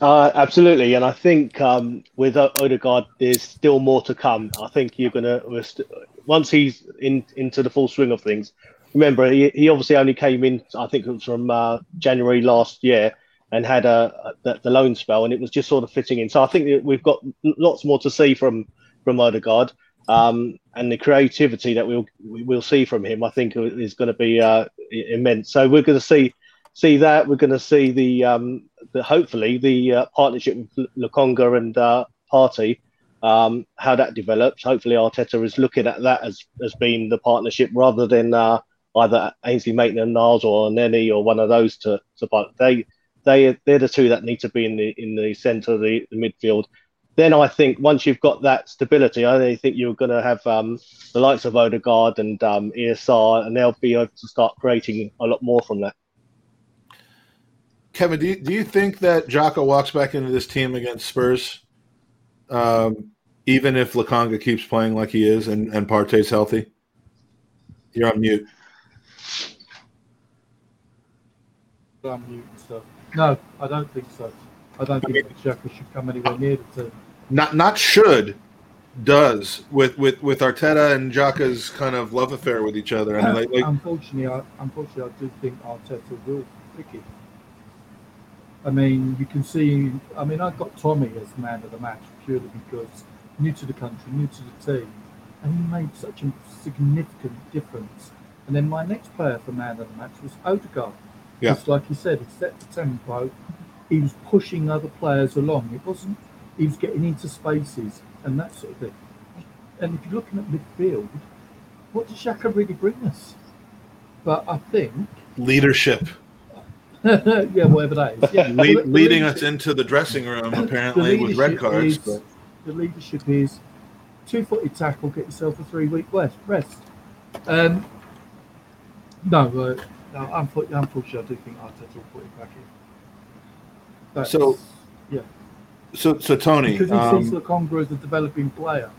Uh, absolutely, and I think um, with Ødegaard, there's still more to come. I think you're gonna once he's in into the full swing of things. Remember, he, he obviously only came in. I think it was from uh, January last year. And had a, a the loan spell, and it was just sort of fitting in. So I think we've got lots more to see from from Ødegaard. Um, and the creativity that we'll we'll see from him, I think, is going to be uh, immense. So we're going to see see that. We're going to see the um, the hopefully the uh, partnership with Lokonga and uh, Partey, um, how that develops. Hopefully, Arteta is looking at that as as being the partnership rather than uh, either Ainsley Maitland-Niles or Nenny or one of those to support. They they they're the two that need to be in the in the centre of the, the midfield. Then I think once you've got that stability, I think you're going to have um, the likes of Ødegaard and um, E S R, and they'll be able to start creating a lot more from that. Kevin, do you, do you think that Xhaka walks back into this team against Spurs, um, even if Lokonga keeps playing like he is and, and Partey's healthy? You're on mute. I'm on mute and stuff. No, I don't think so. I don't think okay. Xhaka should come anywhere near the team. Not not should, does, with, with, with Arteta and Xhaka's kind of love affair with each other. And like, like... Unfortunately, I, unfortunately, I do think Arteta will pick it. I mean, you can see, I mean, I've got Tommy as man of the match purely because new to the country, new to the team, and he made such a significant difference. And then my next player for man of the match was Ødegaard. Yeah. Just like you said, he set the tempo. He was pushing other players along. It wasn't, he was getting into spaces and that sort of thing. And if you're looking at midfield, what does Xhaka really bring us? But I think... Leadership. yeah, whatever that is. Yeah. Le- leading us into the dressing room, apparently, with red cards. Is, but... The leadership is two-footed tackle, get yourself a three-week rest. Um, no, uh, no, unfortunately, I do think Arteta will put it back in. That's, so, yeah. So, so Tony, because he um, sees Lokonga as a developing player,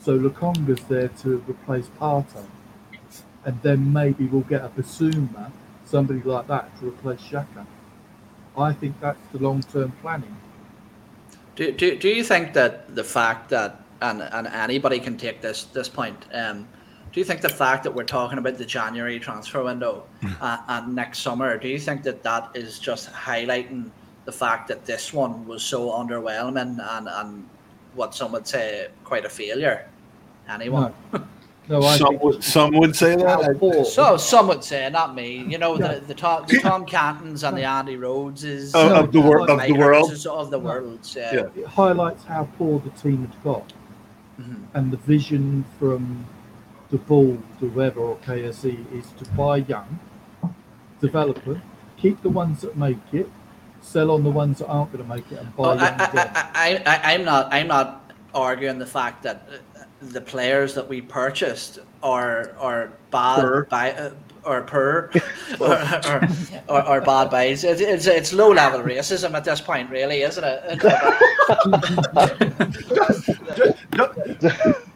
so Lokonga's there to replace Partey, and then maybe we'll get a Bissouma, somebody like that, to replace Xhaka. I think that's the long-term planning. Do do do you think that the fact that and and anybody can take this this point? Um, do you think the fact that we're talking about the January transfer window uh, and next summer? Do you think that that is just highlighting the fact that this one was so underwhelming and, and what some would say quite a failure? Anyone? No. No, I some, would, some would say that. So some would say, not me. You know, yeah. the, the, Tom, the Tom Cantons and the Andy Rhodeses oh, of, the wor- of the world. Of the world. Yeah. Yeah. It highlights how poor the team had got, mm-hmm. and the vision from the board, whoever, or K S E, is to buy young, develop them, keep the ones that make it, sell on the ones that aren't going to make it and buy oh, them I, I, I, I, I'm not I'm not arguing the fact that the players that we purchased are are bad or uh, poor or, or, or, or bad buys. It, it's it's low level racism at this point, really, isn't it?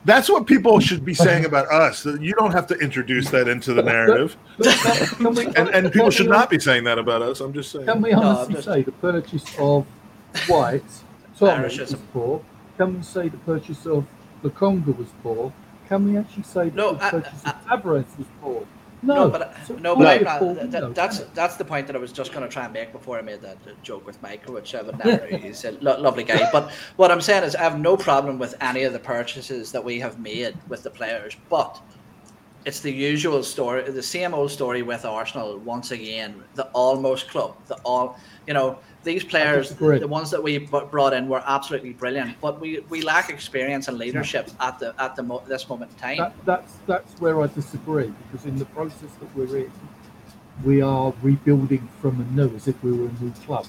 That's what people should be saying about us. You don't have to introduce that into the narrative. Can we, and, and people should not be saying that about us. I'm just saying. Can we honestly no, just... say the purchase of White, Thomas was poor? Can we say the purchase of Lokonga was poor? Can we actually say that no, the I, purchase I, of Tavares was poor? No, no, but, no, but no. Not, that, that, that's that's the point that I was just going to try and make before I made that joke with Michael, which I would never. He's a lo- lovely guy, but what I'm saying is I have no problem with any of the purchases that we have made with the players, but it's the usual story, the same old story with Arsenal once again. The almost club, the all, you know, these players, the ones that we brought in were absolutely brilliant, but we, we lack experience and leadership at the at the mo- this moment in time. That, that's that's where I disagree, because in the process that we're in, we are rebuilding from anew as if we were a new club.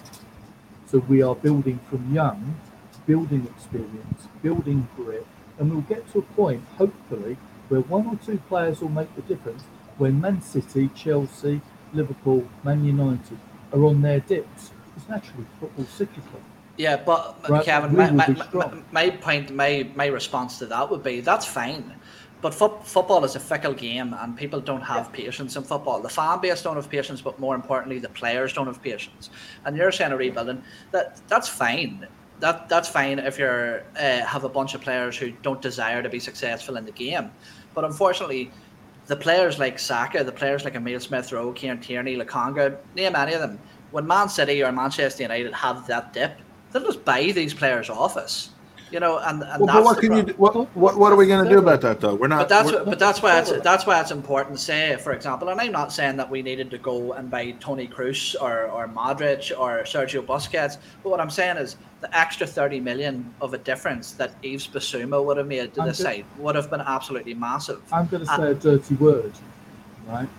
So we are building from young, building experience, building grit, and we'll get to a point, hopefully, where one or two players will make the difference when Man City, Chelsea, Liverpool, Man United are on their dips. It's naturally football cyclical. Yeah, but right? Kevin, my, my, my, my point, my, my response to that would be that's fine, but fo- football is a fickle game and people don't have yeah. patience in football. The fan base don't have patience, but more importantly, the players don't have patience. And you're saying a rebuilding, that that's fine. That that's fine if you uh, have a bunch of players who don't desire to be successful in the game. But unfortunately, the players like Saka, the players like Emile Smith Rowe, Kieran Tierney, Lokonga, name any of them, when Man City or Manchester United have that dip, they'll just buy these players off us. You know, and, and well, that's but what can problem. you what, what what are we going to do about that though? We're not. But that's but that's why it's that's why it's important. Say, for example, and I'm not saying that we needed to go and buy Toni Kroos or or Modric or Sergio Busquets. But what I'm saying is the extra thirty million of a difference that Yves Bissouma would have made to I'm this gonna, side would have been absolutely massive. I'm going to say and, a dirty word, right?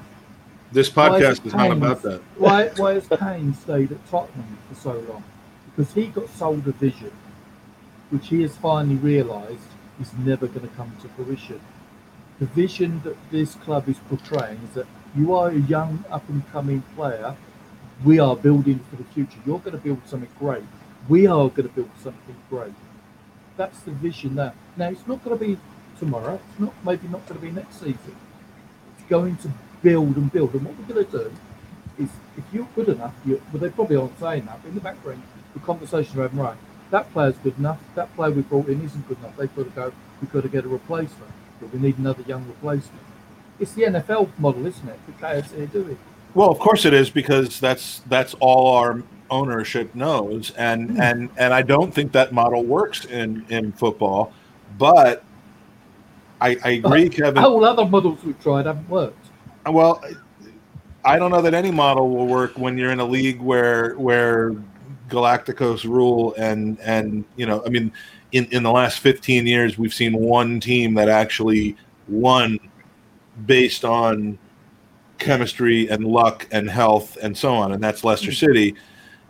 This podcast is not about that. Why why has Kane stayed at Tottenham for so long? Because he got sold a vision, which he has finally realised is never going to come to fruition. The vision that this club is portraying is that you are a young, up-and-coming player. We are building for the future. You're going to build something great. We are going to build something great. That's the vision there. Now, it's not going to be tomorrow. It's not maybe not going to be next season. It's going to build and build. And what we're going to do is, if you're good enough, you're, well, they probably aren't saying that, but in the background, the conversation around, right, that player's good enough, that player we brought in isn't good enough, they've got to go, we've got to get a replacement, but we need another young replacement. It's the N F L model, isn't it? The K F C do it. Well, of course it is, because that's that's all our ownership knows, and mm. and and I don't think that model works in, in football, but I, I agree, Kevin. All other models we've tried haven't worked. Well, I don't know that any model will work when you're in a league where where Galacticos rule, and and you know, I mean, in, in the last fifteen years, we've seen one team that actually won based on chemistry and luck and health and so on, and that's Leicester City,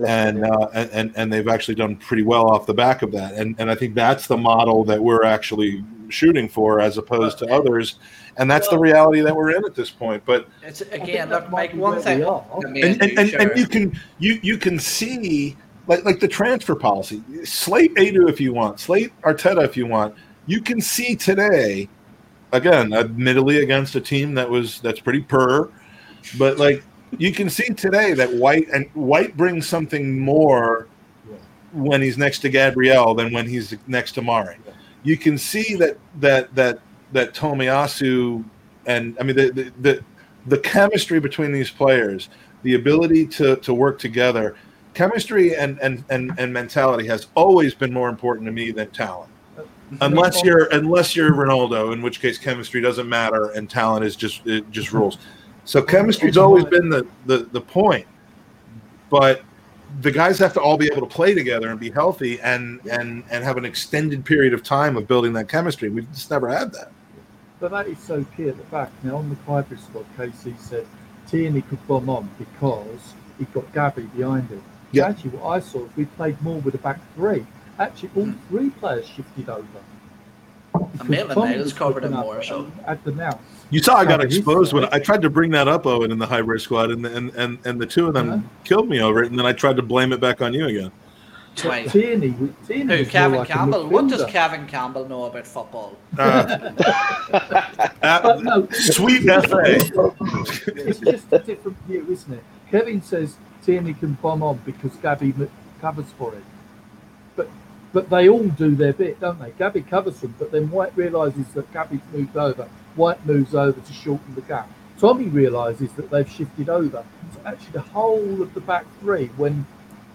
and uh, and and they've actually done pretty well off the back of that, and and I think that's the model that we're actually shooting for, as opposed to others, and that's the reality that we're in at this point. But it's again, look, Mike, one thing, and and, and, and you can you you can see. Like like the transfer policy, slate Adu if you want, slate Arteta if you want. You can see today, again, admittedly against a team that was that's pretty purr, but like you can see today that White and White brings something more when he's next to Gabriel than when he's next to Mari. You can see that that that that Tomiyasu and I mean the the the, the chemistry between these players, the ability to to work together. Chemistry and, and, and, and mentality has always been more important to me than talent, unless you're unless you're Ronaldo, in which case chemistry doesn't matter and talent is just it just rules. So chemistry's always been the, the, the point, but the guys have to all be able to play together and be healthy and and and have an extended period of time of building that chemistry. We've just never had that. But that is so key at the back. Now on the Highbury squad, Casey said Tierney could bomb on because he got Gabby behind him. Yeah. Actually, what I saw is we played more with a back three. Actually, all mm. three players shifted over. And Maitland-Niles covered him more. So at the now, you saw I got exposed when I tried to bring that up, Owen, in the Highbury squad, and and and, and the two of them yeah. killed me over it, and then I tried to blame it back on you again. Wait. Tierney, Tierney Who, Kevin like Campbell? What does Kevin Campbell know about football? Uh, uh, no, sweet F A. It's just a different view, isn't it? Kevin says Tierney can bomb on because Gabby covers for him. But but they all do their bit, don't they? Gabby covers him, but then White realises that Gabby's moved over. White moves over to shorten the gap. Tommy realises that they've shifted over. So actually the whole of the back three, when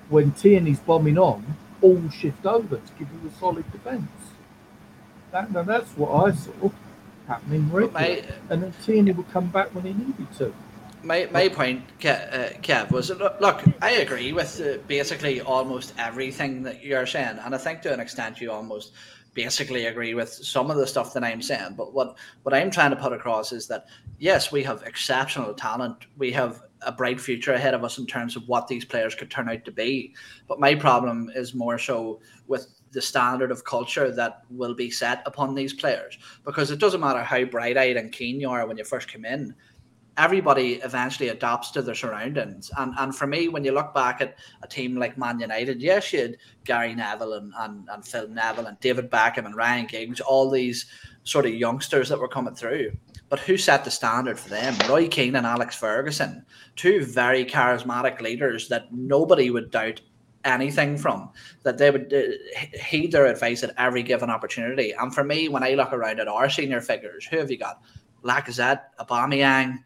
when Tierney's bombing on, all shift over to give you a solid defence. That, now that's what I saw happening regularly. And then Tierney would come back when he needed to. My my point, Kev, was look. I agree with uh, basically almost everything that you're saying, and I think to an extent you almost basically agree with some of the stuff that I'm saying. But what what I'm trying to put across is that yes, we have exceptional talent. We have a bright future ahead of us in terms of what these players could turn out to be. But my problem is more so with the standard of culture that will be set upon these players, because it doesn't matter how bright-eyed and keen you are when you first come in. Everybody eventually adapts to their surroundings. And and for me, when you look back at a team like Man United, yes, you had Gary Neville and, and, and Phil Neville and David Beckham and Ryan Giggs, all these sort of youngsters that were coming through. But who set the standard for them? Roy Keane and Alex Ferguson, two very charismatic leaders that nobody would doubt anything from, that they would heed their advice at every given opportunity. And for me, when I look around at our senior figures, who have you got? Lacazette, Aubameyang,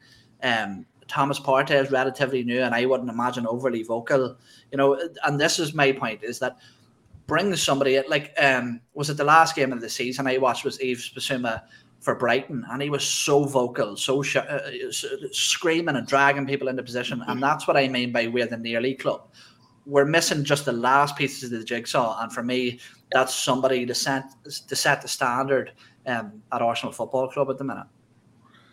Um, Thomas Partey is relatively new, and I wouldn't imagine overly vocal, you know. And this is my point: is that bring somebody like um was it the last game of the season I watched was Yves Bissouma for Brighton, and he was so vocal, so sh- uh, screaming and dragging people into position, mm-hmm. and that's what I mean by we're the nearly club. We're missing just the last pieces of the jigsaw, and for me, that's somebody to set to set the standard um, at Arsenal Football Club at the minute.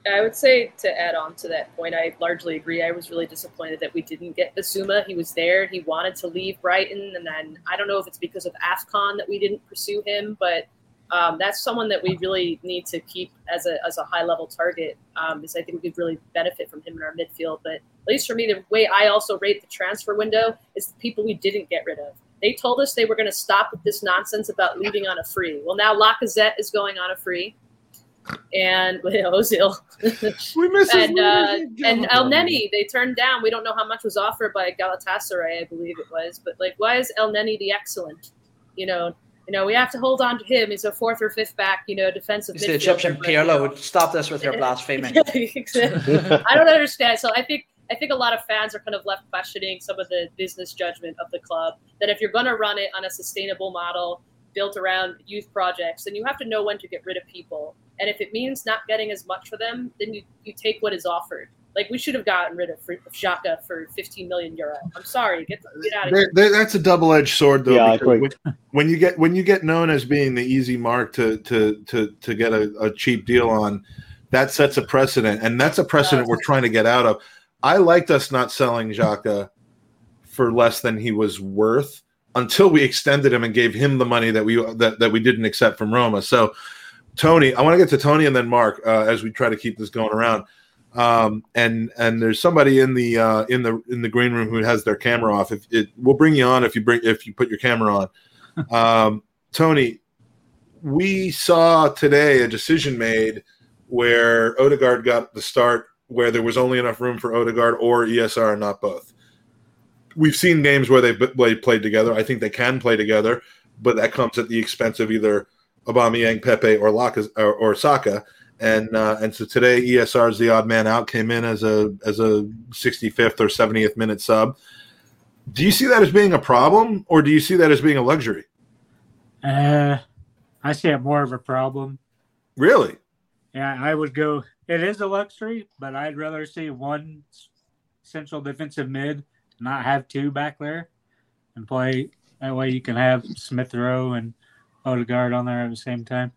I would say, to add on to that point, I largely agree. I was really disappointed that we didn't get Bissouma. He was there. He wanted to leave Brighton. And then I don't know if it's because of AFCON that we didn't pursue him, but um, that's someone that we really need to keep as a as a high-level target, um, because I think we could really benefit from him in our midfield. But at least for me, the way I also rate the transfer window is the people we didn't get rid of. They told us they were going to stop with this nonsense about leaving on a free. Well, now Lacazette is going on a free. And well, Ozil, we miss and, uh, and El Neni, they turned down. We don't know how much was offered by Galatasaray, I believe it was. But like, why is El Neni the excellent? You know, you know, we have to hold on to him. He's a fourth or fifth back. You know, defensive. He's the Egyptian Pirlo. Right, stop this with your blasphemy. I don't understand. So I think I think a lot of fans are kind of left questioning some of the business judgment of the club. That if you're going to run it on a sustainable model built around youth projects, then you have to know when to get rid of people. And if it means not getting as much for them, then you, you take what is offered. Like, we should have gotten rid of, of Xhaka for fifteen million euro. I'm sorry, get, get out of here. There, there, that's a double-edged sword, though. Yeah, when, when you get when you get known as being the easy mark to to to, to get a, a cheap deal on, that sets a precedent, and that's a precedent uh, we're trying to get out of. I liked us not selling Xhaka for less than he was worth until we extended him and gave him the money that we that, that we didn't accept from Roma. So. Tony, I want to get to Tony and then Mark uh, as we try to keep this going around. Um, and and there's somebody in the uh, in the in the green room who has their camera off. If it, we'll bring you on if you bring if you put your camera on. Um, Tony, we saw today a decision made where Ødegaard got the start, where there was only enough room for Ødegaard or E S R and not both. We've seen games where they've played together. I think they can play together, but that comes at the expense of either Aubameyang, Pepe, or Lacazette, or, or Saka, and uh, and so today E S R is the odd man out. Came in as a as a sixty-fifth or seventieth minute sub. Do you see that as being a problem, or do you see that as being a luxury? Uh, I see it more of a problem. Really? Yeah, I would go. It is a luxury, but I'd rather see one central defensive mid, not have two back there, and play that way. You can have Smith Rowe and Odegaard on there at the same time.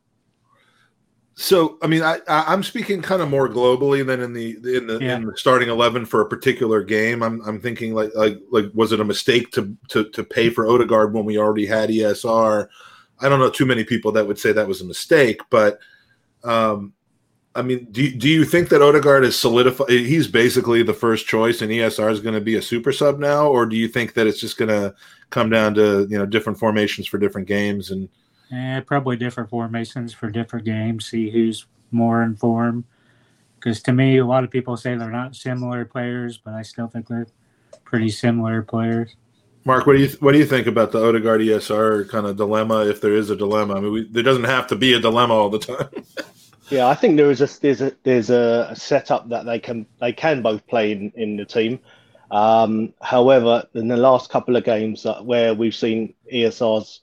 So, I mean, I, I I'm speaking kind of more globally than in the in the, yeah. in the starting eleven for a particular game. I'm I'm thinking like like like was it a mistake to to to pay for Odegaard when we already had E S R? I don't know too many people that would say that was a mistake, but um, I mean, do do you think that Odegaard is solidified? He's basically the first choice, and E S R is going to be a super sub now, or do you think that it's just going to come down to you know different formations for different games and Eh, probably different formations for different games, see who's more in form. Because to me, a lot of people say they're not similar players, but I still think they're pretty similar players. Mark, what do you th- what do you think about the Odegaard E S R kind of dilemma, if there is a dilemma? I mean, we, there doesn't have to be a dilemma all the time. Yeah, I think there is a there's a there's a setup that they can they can both play in, in the team. Um, however, in the last couple of games uh, where we've seen E S R's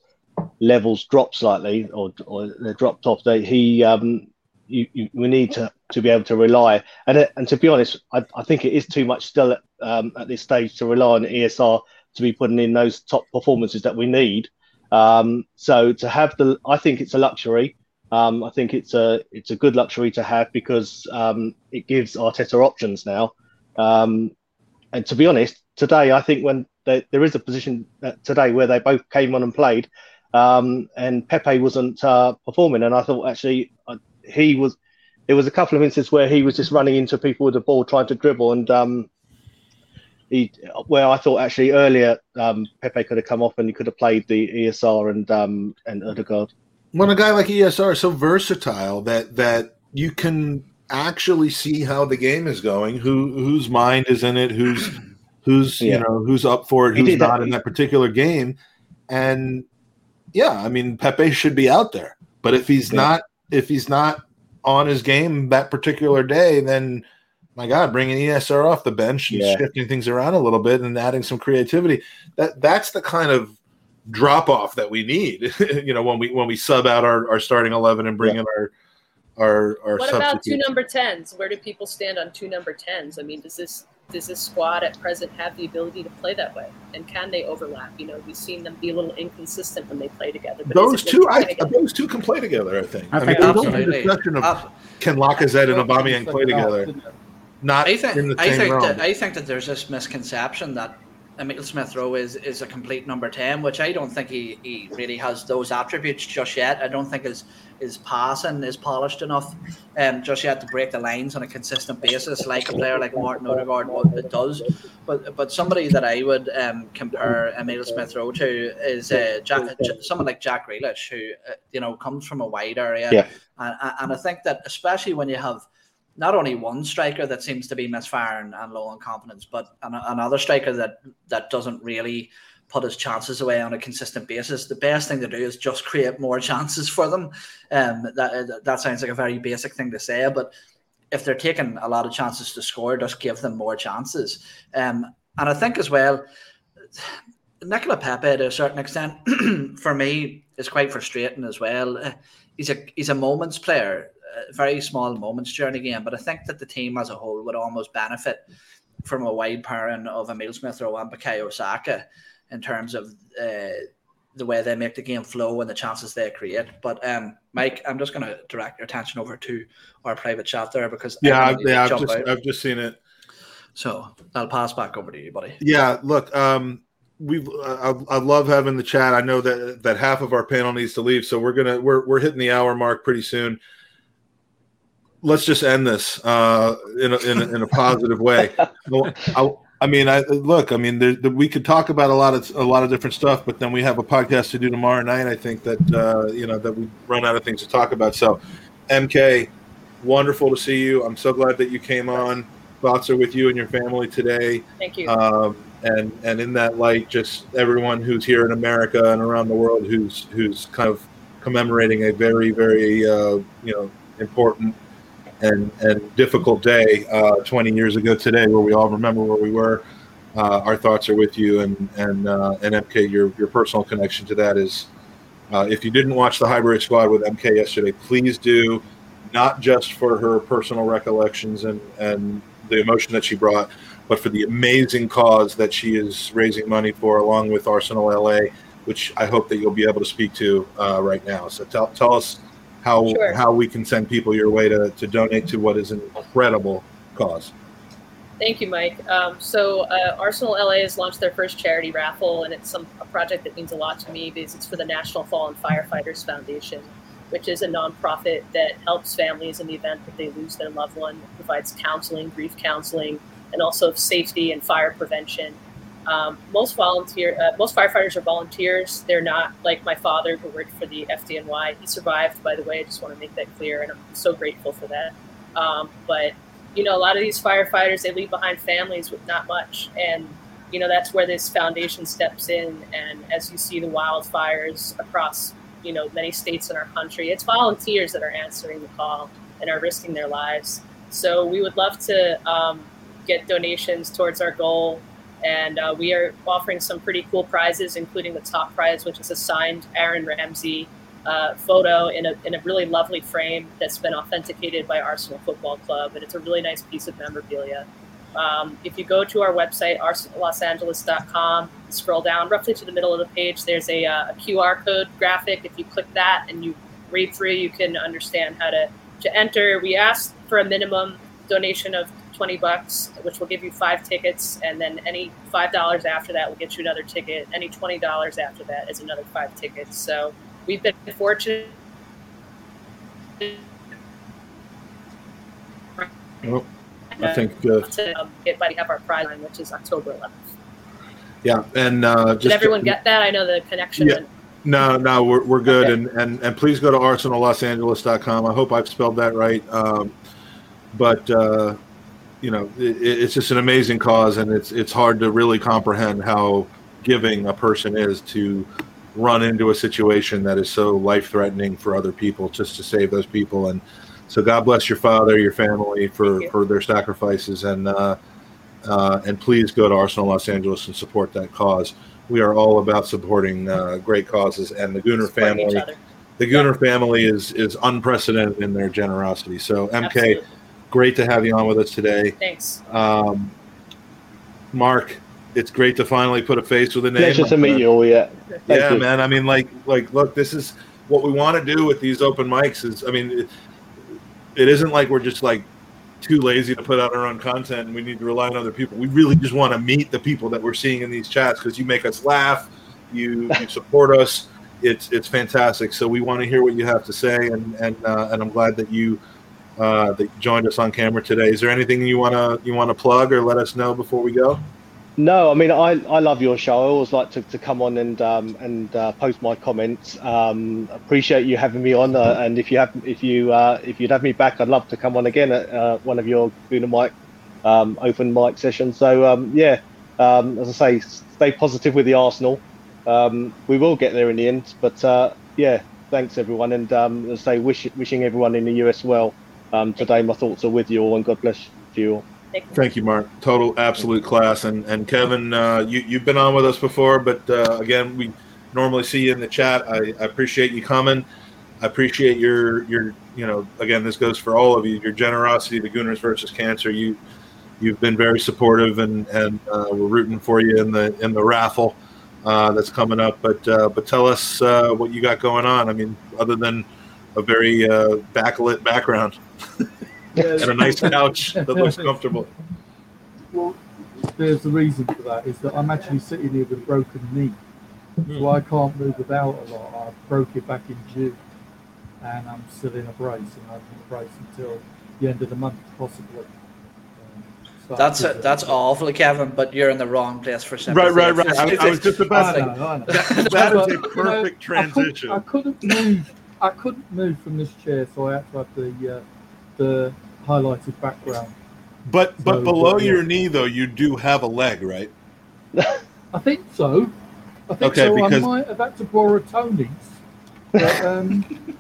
levels drop slightly, or or they're dropped off. They he um you, you we need to, to be able to rely and it, and to be honest, I, I think it is too much still at, um, at this stage to rely on E S R to be putting in those top performances that we need. Um, so to have the, I think it's a luxury. Um, I think it's a it's a good luxury to have because um it gives Arteta options now. Um, and to be honest, today I think when they, there is a position today where they both came on and played. Um, and Pepe wasn't uh, performing, and I thought actually uh, he was. There was a couple of instances where he was just running into people with the ball, trying to dribble, and um, he. Where I thought actually earlier um, Pepe could have come off and he could have played the E S R and um, and Ødegaard. When a guy like E S R is so versatile that that you can actually see how the game is going, who whose mind is in it, who's who's yeah. you know who's up for it, who's not that. in that particular game, and. Yeah, I mean Pepe should be out there, but if he's yeah. not, if he's not on his game that particular day, then my God, bringing E S R off the bench and yeah. shifting things around a little bit and adding some creativity—that that's the kind of drop off that we need, you know, when we when we sub out our, our starting eleven and bring yeah. in our our our. What about two number tens? Where do people stand on two number tens? I mean, does this does this squad at present have the ability to play that way, and can they overlap? You know, we've seen them be a little inconsistent when they play together. But those two, I, together? those two can play together. I think. I, I think mean, absolutely. There's no discussion of uh, can Lacazette and Aubameyang play together. Not I think. In the same I think realm. that I think that there's this misconception that Emile Smith Rowe is, is a complete number ten, which I don't think he, he really has those attributes just yet. I don't think his his passing is polished enough um, just yet to break the lines on a consistent basis, like a player like Martin Ødegaard does. But but somebody that I would um, compare Emile Smith Rowe to is uh, Jack, someone like Jack Grealish, who uh, you know comes from a wide area, yeah. and and I think that especially when you have not only one striker that seems to be misfiring and low on confidence, but an, another striker that, that doesn't really put his chances away on a consistent basis. The best thing to do is just create more chances for them. Um, that that sounds like a very basic thing to say, but if they're taking a lot of chances to score, just give them more chances. Um, and I think as well, Nicola Pepe, to a certain extent, for me, is quite frustrating as well. He's a he's a moments player. Very small moments during the game, but I think that the team as a whole would almost benefit from a wide pairing of Emile Smith Rowe and Bukayo Saka in terms of uh, the way they make the game flow and the chances they create. But um, Mike, I'm just going to direct your attention over to our private chat there because yeah, I've, yeah, I've, just, I've just seen it. So I'll pass back over to you, buddy. Yeah, look, um, we uh, I, I love having the chat. I know that that half of our panel needs to leave, so we're gonna we're we're hitting the hour mark pretty soon. Let's just end this uh, in, a, in, a, in a positive way. I, I mean, I, look, I mean, there, there, we could talk about a lot of a lot of different stuff, but then we have a podcast to do tomorrow night. I think that uh, you know that we run out of things to talk about. So, M K, wonderful to see you. I'm so glad that you came on. Thoughts are with you and your family today. Thank you. Um, and and in that light, just everyone who's here in America and around the world who's who's kind of commemorating a very very uh, you know important. And, and difficult day uh, twenty years ago today, where we all remember where we were. Uh, our thoughts are with you, and and uh, and M K, your your personal connection to that is. Uh, if you didn't watch the Highbury Squad with M K yesterday, please do, not just for her personal recollections and and the emotion that she brought, but for the amazing cause that she is raising money for, along with Arsenal L A, which I hope that you'll be able to speak to uh, right now. So tell tell us. How sure. how we can send people your way to, to donate to what is an incredible cause. Thank you, Mike. Um, so uh, Arsenal L A has launched their first charity raffle, and it's some a project that means a lot to me because it's for the National Fallen Firefighters Foundation, which is a nonprofit that helps families in the event that they lose their loved one, provides counseling, grief counseling, and also safety and fire prevention. Um, most volunteer, uh, most firefighters are volunteers. They're not like my father, who worked for the F D N Y. He survived, by the way. I just want to make that clear, and I'm so grateful for that. Um, but you know, a lot of these firefighters, they leave behind families with not much, and you know that's where this foundation steps in. And as you see the wildfires across, you know, many states in our country, it's volunteers that are answering the call and are risking their lives. So we would love to um, get donations towards our goal. And uh, we are offering some pretty cool prizes, including the top prize, which is a signed Aaron Ramsey uh, photo in a in a really lovely frame that's been authenticated by Arsenal Football Club. And it's a really nice piece of memorabilia. Um, if you go to our website, arsenal los angeles dot com, scroll down roughly to the middle of the page, there's a, uh, a Q R code graphic. If you click that and you read through, you can understand how to, to enter. We asked for a minimum donation of twenty bucks, which will give you five tickets, and then any five dollars after that will get you another ticket. Any twenty dollars after that is another five tickets. So we've been fortunate. Well, I think uh, to um, get buddy have our prize line, which is October eleventh. Yeah, and uh, just did everyone to, get that? I know the connection. Yeah. And- no, no, we're we're good, okay. and, and and please go to arsenal los angeles dot com. I hope I've spelled that right, um, but. Uh, You know, it, it's just an amazing cause, and it's it's hard to really comprehend how giving a person is to run into a situation that is so life-threatening for other people just to save those people. And so God bless your father, your family for, you. for their sacrifices. And uh, Uh, and please go to Arsenal Los Angeles and support that cause. We are all about supporting uh, great causes, and the Gunnar supporting family. The Gunnar yeah. family is is unprecedented in their generosity. So, M K, absolutely. Great to have you on with us today. Thanks, um, Mark. It's great to finally put a face with a name. Pleasure to meet you all. Yeah, Thank yeah, you. man. I mean, like, like, look, this is what we want to do with these open mics. Is I mean, it, it isn't like we're just like too lazy to put out our own content and we need to rely on other people. We really just want to meet the people that we're seeing in these chats because you make us laugh, you, you support us. It's it's fantastic. So we want to hear what you have to say, and and uh, and I'm glad that you uh, that you joined us on camera today. Is there anything you wanna you wanna plug or let us know before we go? No, I mean, I, I love your show. I always like to, to come on and um, and uh, post my comments. Um, appreciate you having me on, uh, and if you have if you uh, if you'd have me back, I'd love to come on again at uh, one of your Gunnar mic um, open mic sessions. So um, yeah, um, as I say, stay positive with the Arsenal. Um, we will get there in the end. But uh, yeah, thanks everyone, and um, as I say, wish, wishing everyone in the U S well um, today. My thoughts are with you all, and God bless you all. Thank you, Mark. Total, absolute class. And and Kevin, uh, you, you've been on with us before, but uh, again, we normally see you in the chat. I, I appreciate you coming. I appreciate your, your you know, again, this goes for all of you, your generosity to Gunners versus Cancer. You, you've been very supportive, and, and uh, we're rooting for you in the in the raffle uh, that's coming up. But, uh, but tell us uh, what you got going on. I mean, other than a very uh, backlit background. Yes. And a nice couch that looks comfortable. Well, there's a reason for that, is that I'm actually sitting here with a broken knee. Mm. So I can't move about a lot. I broke it back in June, and I'm still in a brace, and I'm in a brace until the end of the month, possibly. Um, that's a, that's awful, Kevin, but you're in the wrong place for sympathy. Right, right, right. I, I was just about to. That, that is a perfect transition. I couldn't, I couldn't move. I couldn't move from this chair, so I had to have the... Uh, the highlighted background, but but so, below but, yeah. your knee though, you do have a leg, right? I think so. I think okay, so. Because... I might have had to borrow Tony's. But, um,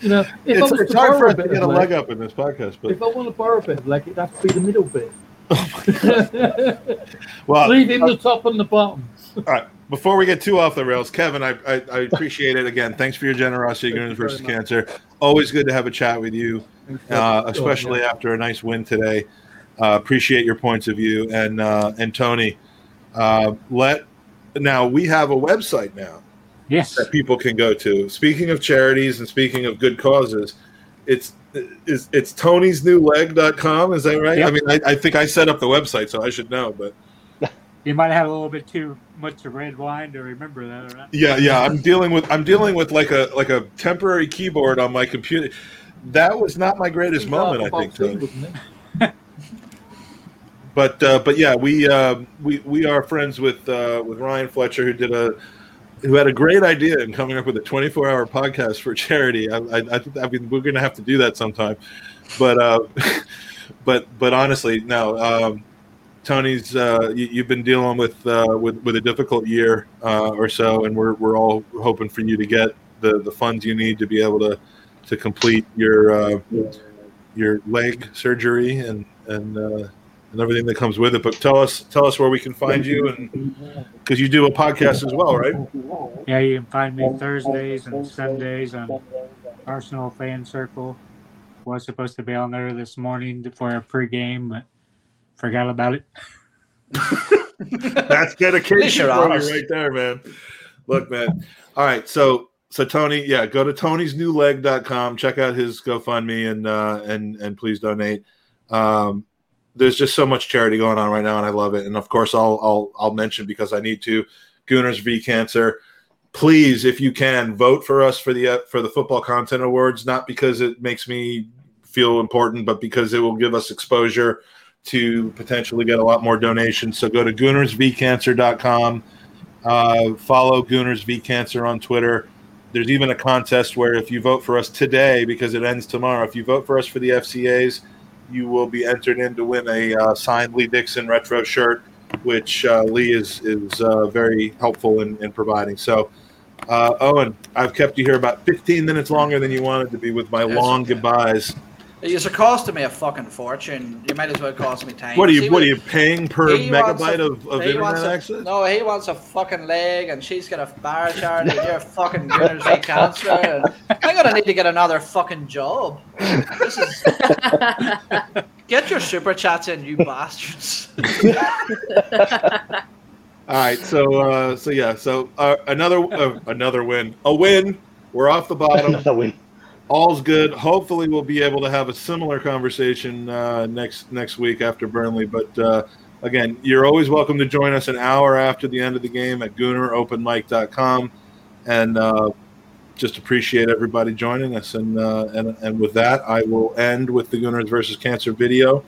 you know, if it's, I it's hard for us to get a leg, leg up in this podcast, but if I want to borrow a bit of leg, it'd have to be the middle bit. Oh my God. Well, leaving uh, the top and the bottom. All right. Before we get too off the rails, Kevin, I I, I appreciate it again. Thanks for your generosity, Gunners versus Cancer. Always good to have a chat with you, uh, especially after a nice win today. Uh, appreciate your points of view, and uh, and Tony. Uh, let now we have a website now, yes, that people can go to. Speaking of charities and speaking of good causes, it's is it's Tony's New Leg dot com. Is that right? Yep. I mean, I, I think I set up the website, so I should know, but. You might have a little bit too much of red wine to remember that, right? Yeah, yeah. I'm dealing with I'm dealing with like a like a temporary keyboard on my computer. That was not my greatest moment, I think. Too, but uh, but yeah, we uh, we we are friends with uh, with Ryan Fletcher, who did a who had a great idea in coming up with a twenty-four hour podcast for charity. I I, I, I mean, we're gonna have to do that sometime. But uh, but but honestly, no. Um, Tony's, uh, you, you've been dealing with, uh, with with a difficult year uh, or so, and we're we're all hoping for you to get the, the funds you need to be able to to complete your uh, your leg surgery and and uh, and everything that comes with it. But tell us tell us where we can find you, and because you do a podcast as well, right? Yeah, you can find me Thursdays and Sundays on Arsenal Fan Circle. Was supposed to be on there this morning for a pregame, but. Forgot about it. That's dedication for you right there, man. Look, man. All right, so so Tony, yeah, go to Tony's New Leg dot com. Check out his GoFundMe, and uh, and and please donate. Um, there's just so much charity going on right now, and I love it. And of course, I'll I'll I'll mention because I need to. Gunners v Cancer. Please, if you can, vote for us for the uh, for the Football Content Awards. Not because it makes me feel important, but because it will give us exposure to potentially get a lot more donations. So go to Gunners V Cancer dot com. Uh, follow Gunners V Cancer on Twitter. There's even a contest where if you vote for us today, because it ends tomorrow, if you vote for us for the F C As, you will be entered in to win a uh, signed Lee Dixon retro shirt, which uh, Lee is is uh, very helpful in, in providing. So, uh, Owen, I've kept you here about fifteen minutes longer than you wanted to be with my That's long okay. goodbyes. It's cost me a fucking fortune. You might as well cost me time. What are you? What, what are you paying per megabyte a, of, of internet a, access? No, he wants a fucking leg, and she's got a bar chart. And you're fucking university cancer. And I'm gonna need to get another fucking job. This is get your super chats in, you bastards. All right, so uh, so yeah, so uh, another uh, another win, a win. We're off the bottom. Win. All's good. Hopefully, we'll be able to have a similar conversation uh, next next week after Burnley. But uh, again, you're always welcome to join us an hour after the end of the game at Gooner Open Mic dot com, and uh, just appreciate everybody joining us. And uh, and and with that, I will end with the Gooners versus Cancer video,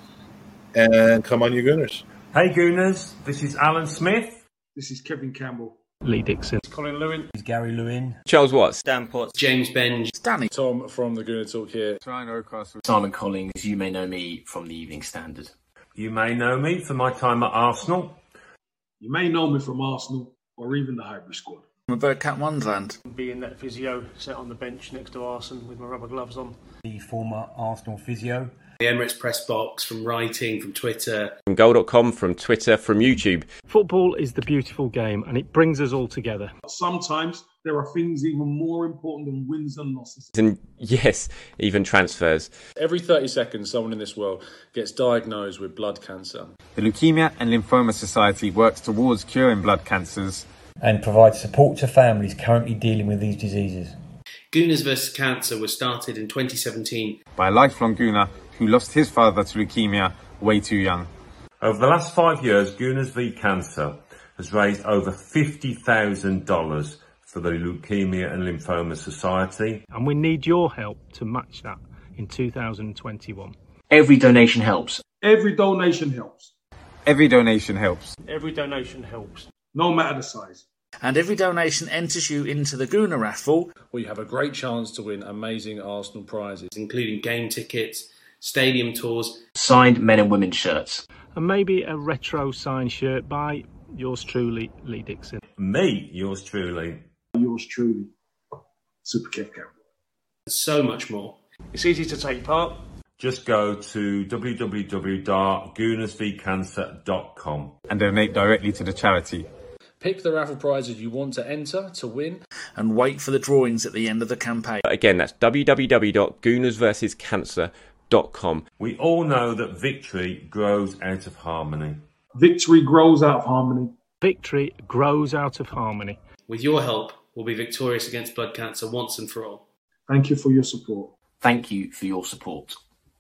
and come on, you Gooners. Hey Gooners, this is Alan Smith. This is Kevin Campbell. Lee Dixon. It's Colin Lewin. It's Gary Lewin. Charles Watts. Dan Potts. James Benge. Stanley. Tom from the Gooner Talk here. It's Ryan O'Castle. Simon Collins. You may know me from the Evening Standard. You may know me from my time at Arsenal. You may know me from Arsenal or even the Highbury squad. I'm about Cat Onesland. Being that physio sat on the bench next to Arsenal with my rubber gloves on. The former Arsenal physio. The Emirates Press Box, from writing, from Twitter. From goal dot com, from Twitter, from YouTube. Football is the beautiful game and it brings us all together. Sometimes there are things even more important than wins and losses. And yes, even transfers. Every thirty seconds, someone in this world gets diagnosed with blood cancer. The Leukaemia and Lymphoma Society works towards curing blood cancers and provides support to families currently dealing with these diseases. Gooners versus. Cancer was started in twenty seventeen by a lifelong Gooner who lost his father to leukaemia way too young. Over the last five years, Gooners v Cancer has raised over fifty thousand dollars for the Leukaemia and Lymphoma Society. And we need your help to match that in two thousand twenty-one. Every donation helps. Every donation helps. Every donation helps. Every donation helps. No matter the size. And every donation enters you into the Gooner raffle. Well, you have a great chance to win amazing Arsenal prizes, including game tickets, stadium tours, signed men and women shirts, and maybe a retro signed shirt by yours truly, Lee Dixon. Me, yours truly. Yours truly, Super Kevin Campbell. So much more. It's easy to take part. Just go to w w w dot gooners v cancer dot com and donate directly to the charity. Pick the raffle prizes you want to enter to win. And wait for the drawings at the end of the campaign. Again, that's w w w dot gooners versus cancer dot com. We all know that victory grows out of harmony. Victory grows out of harmony. Victory grows out of harmony. With your help, we'll be victorious against blood cancer once and for all. Thank you for your support. Thank you for your support.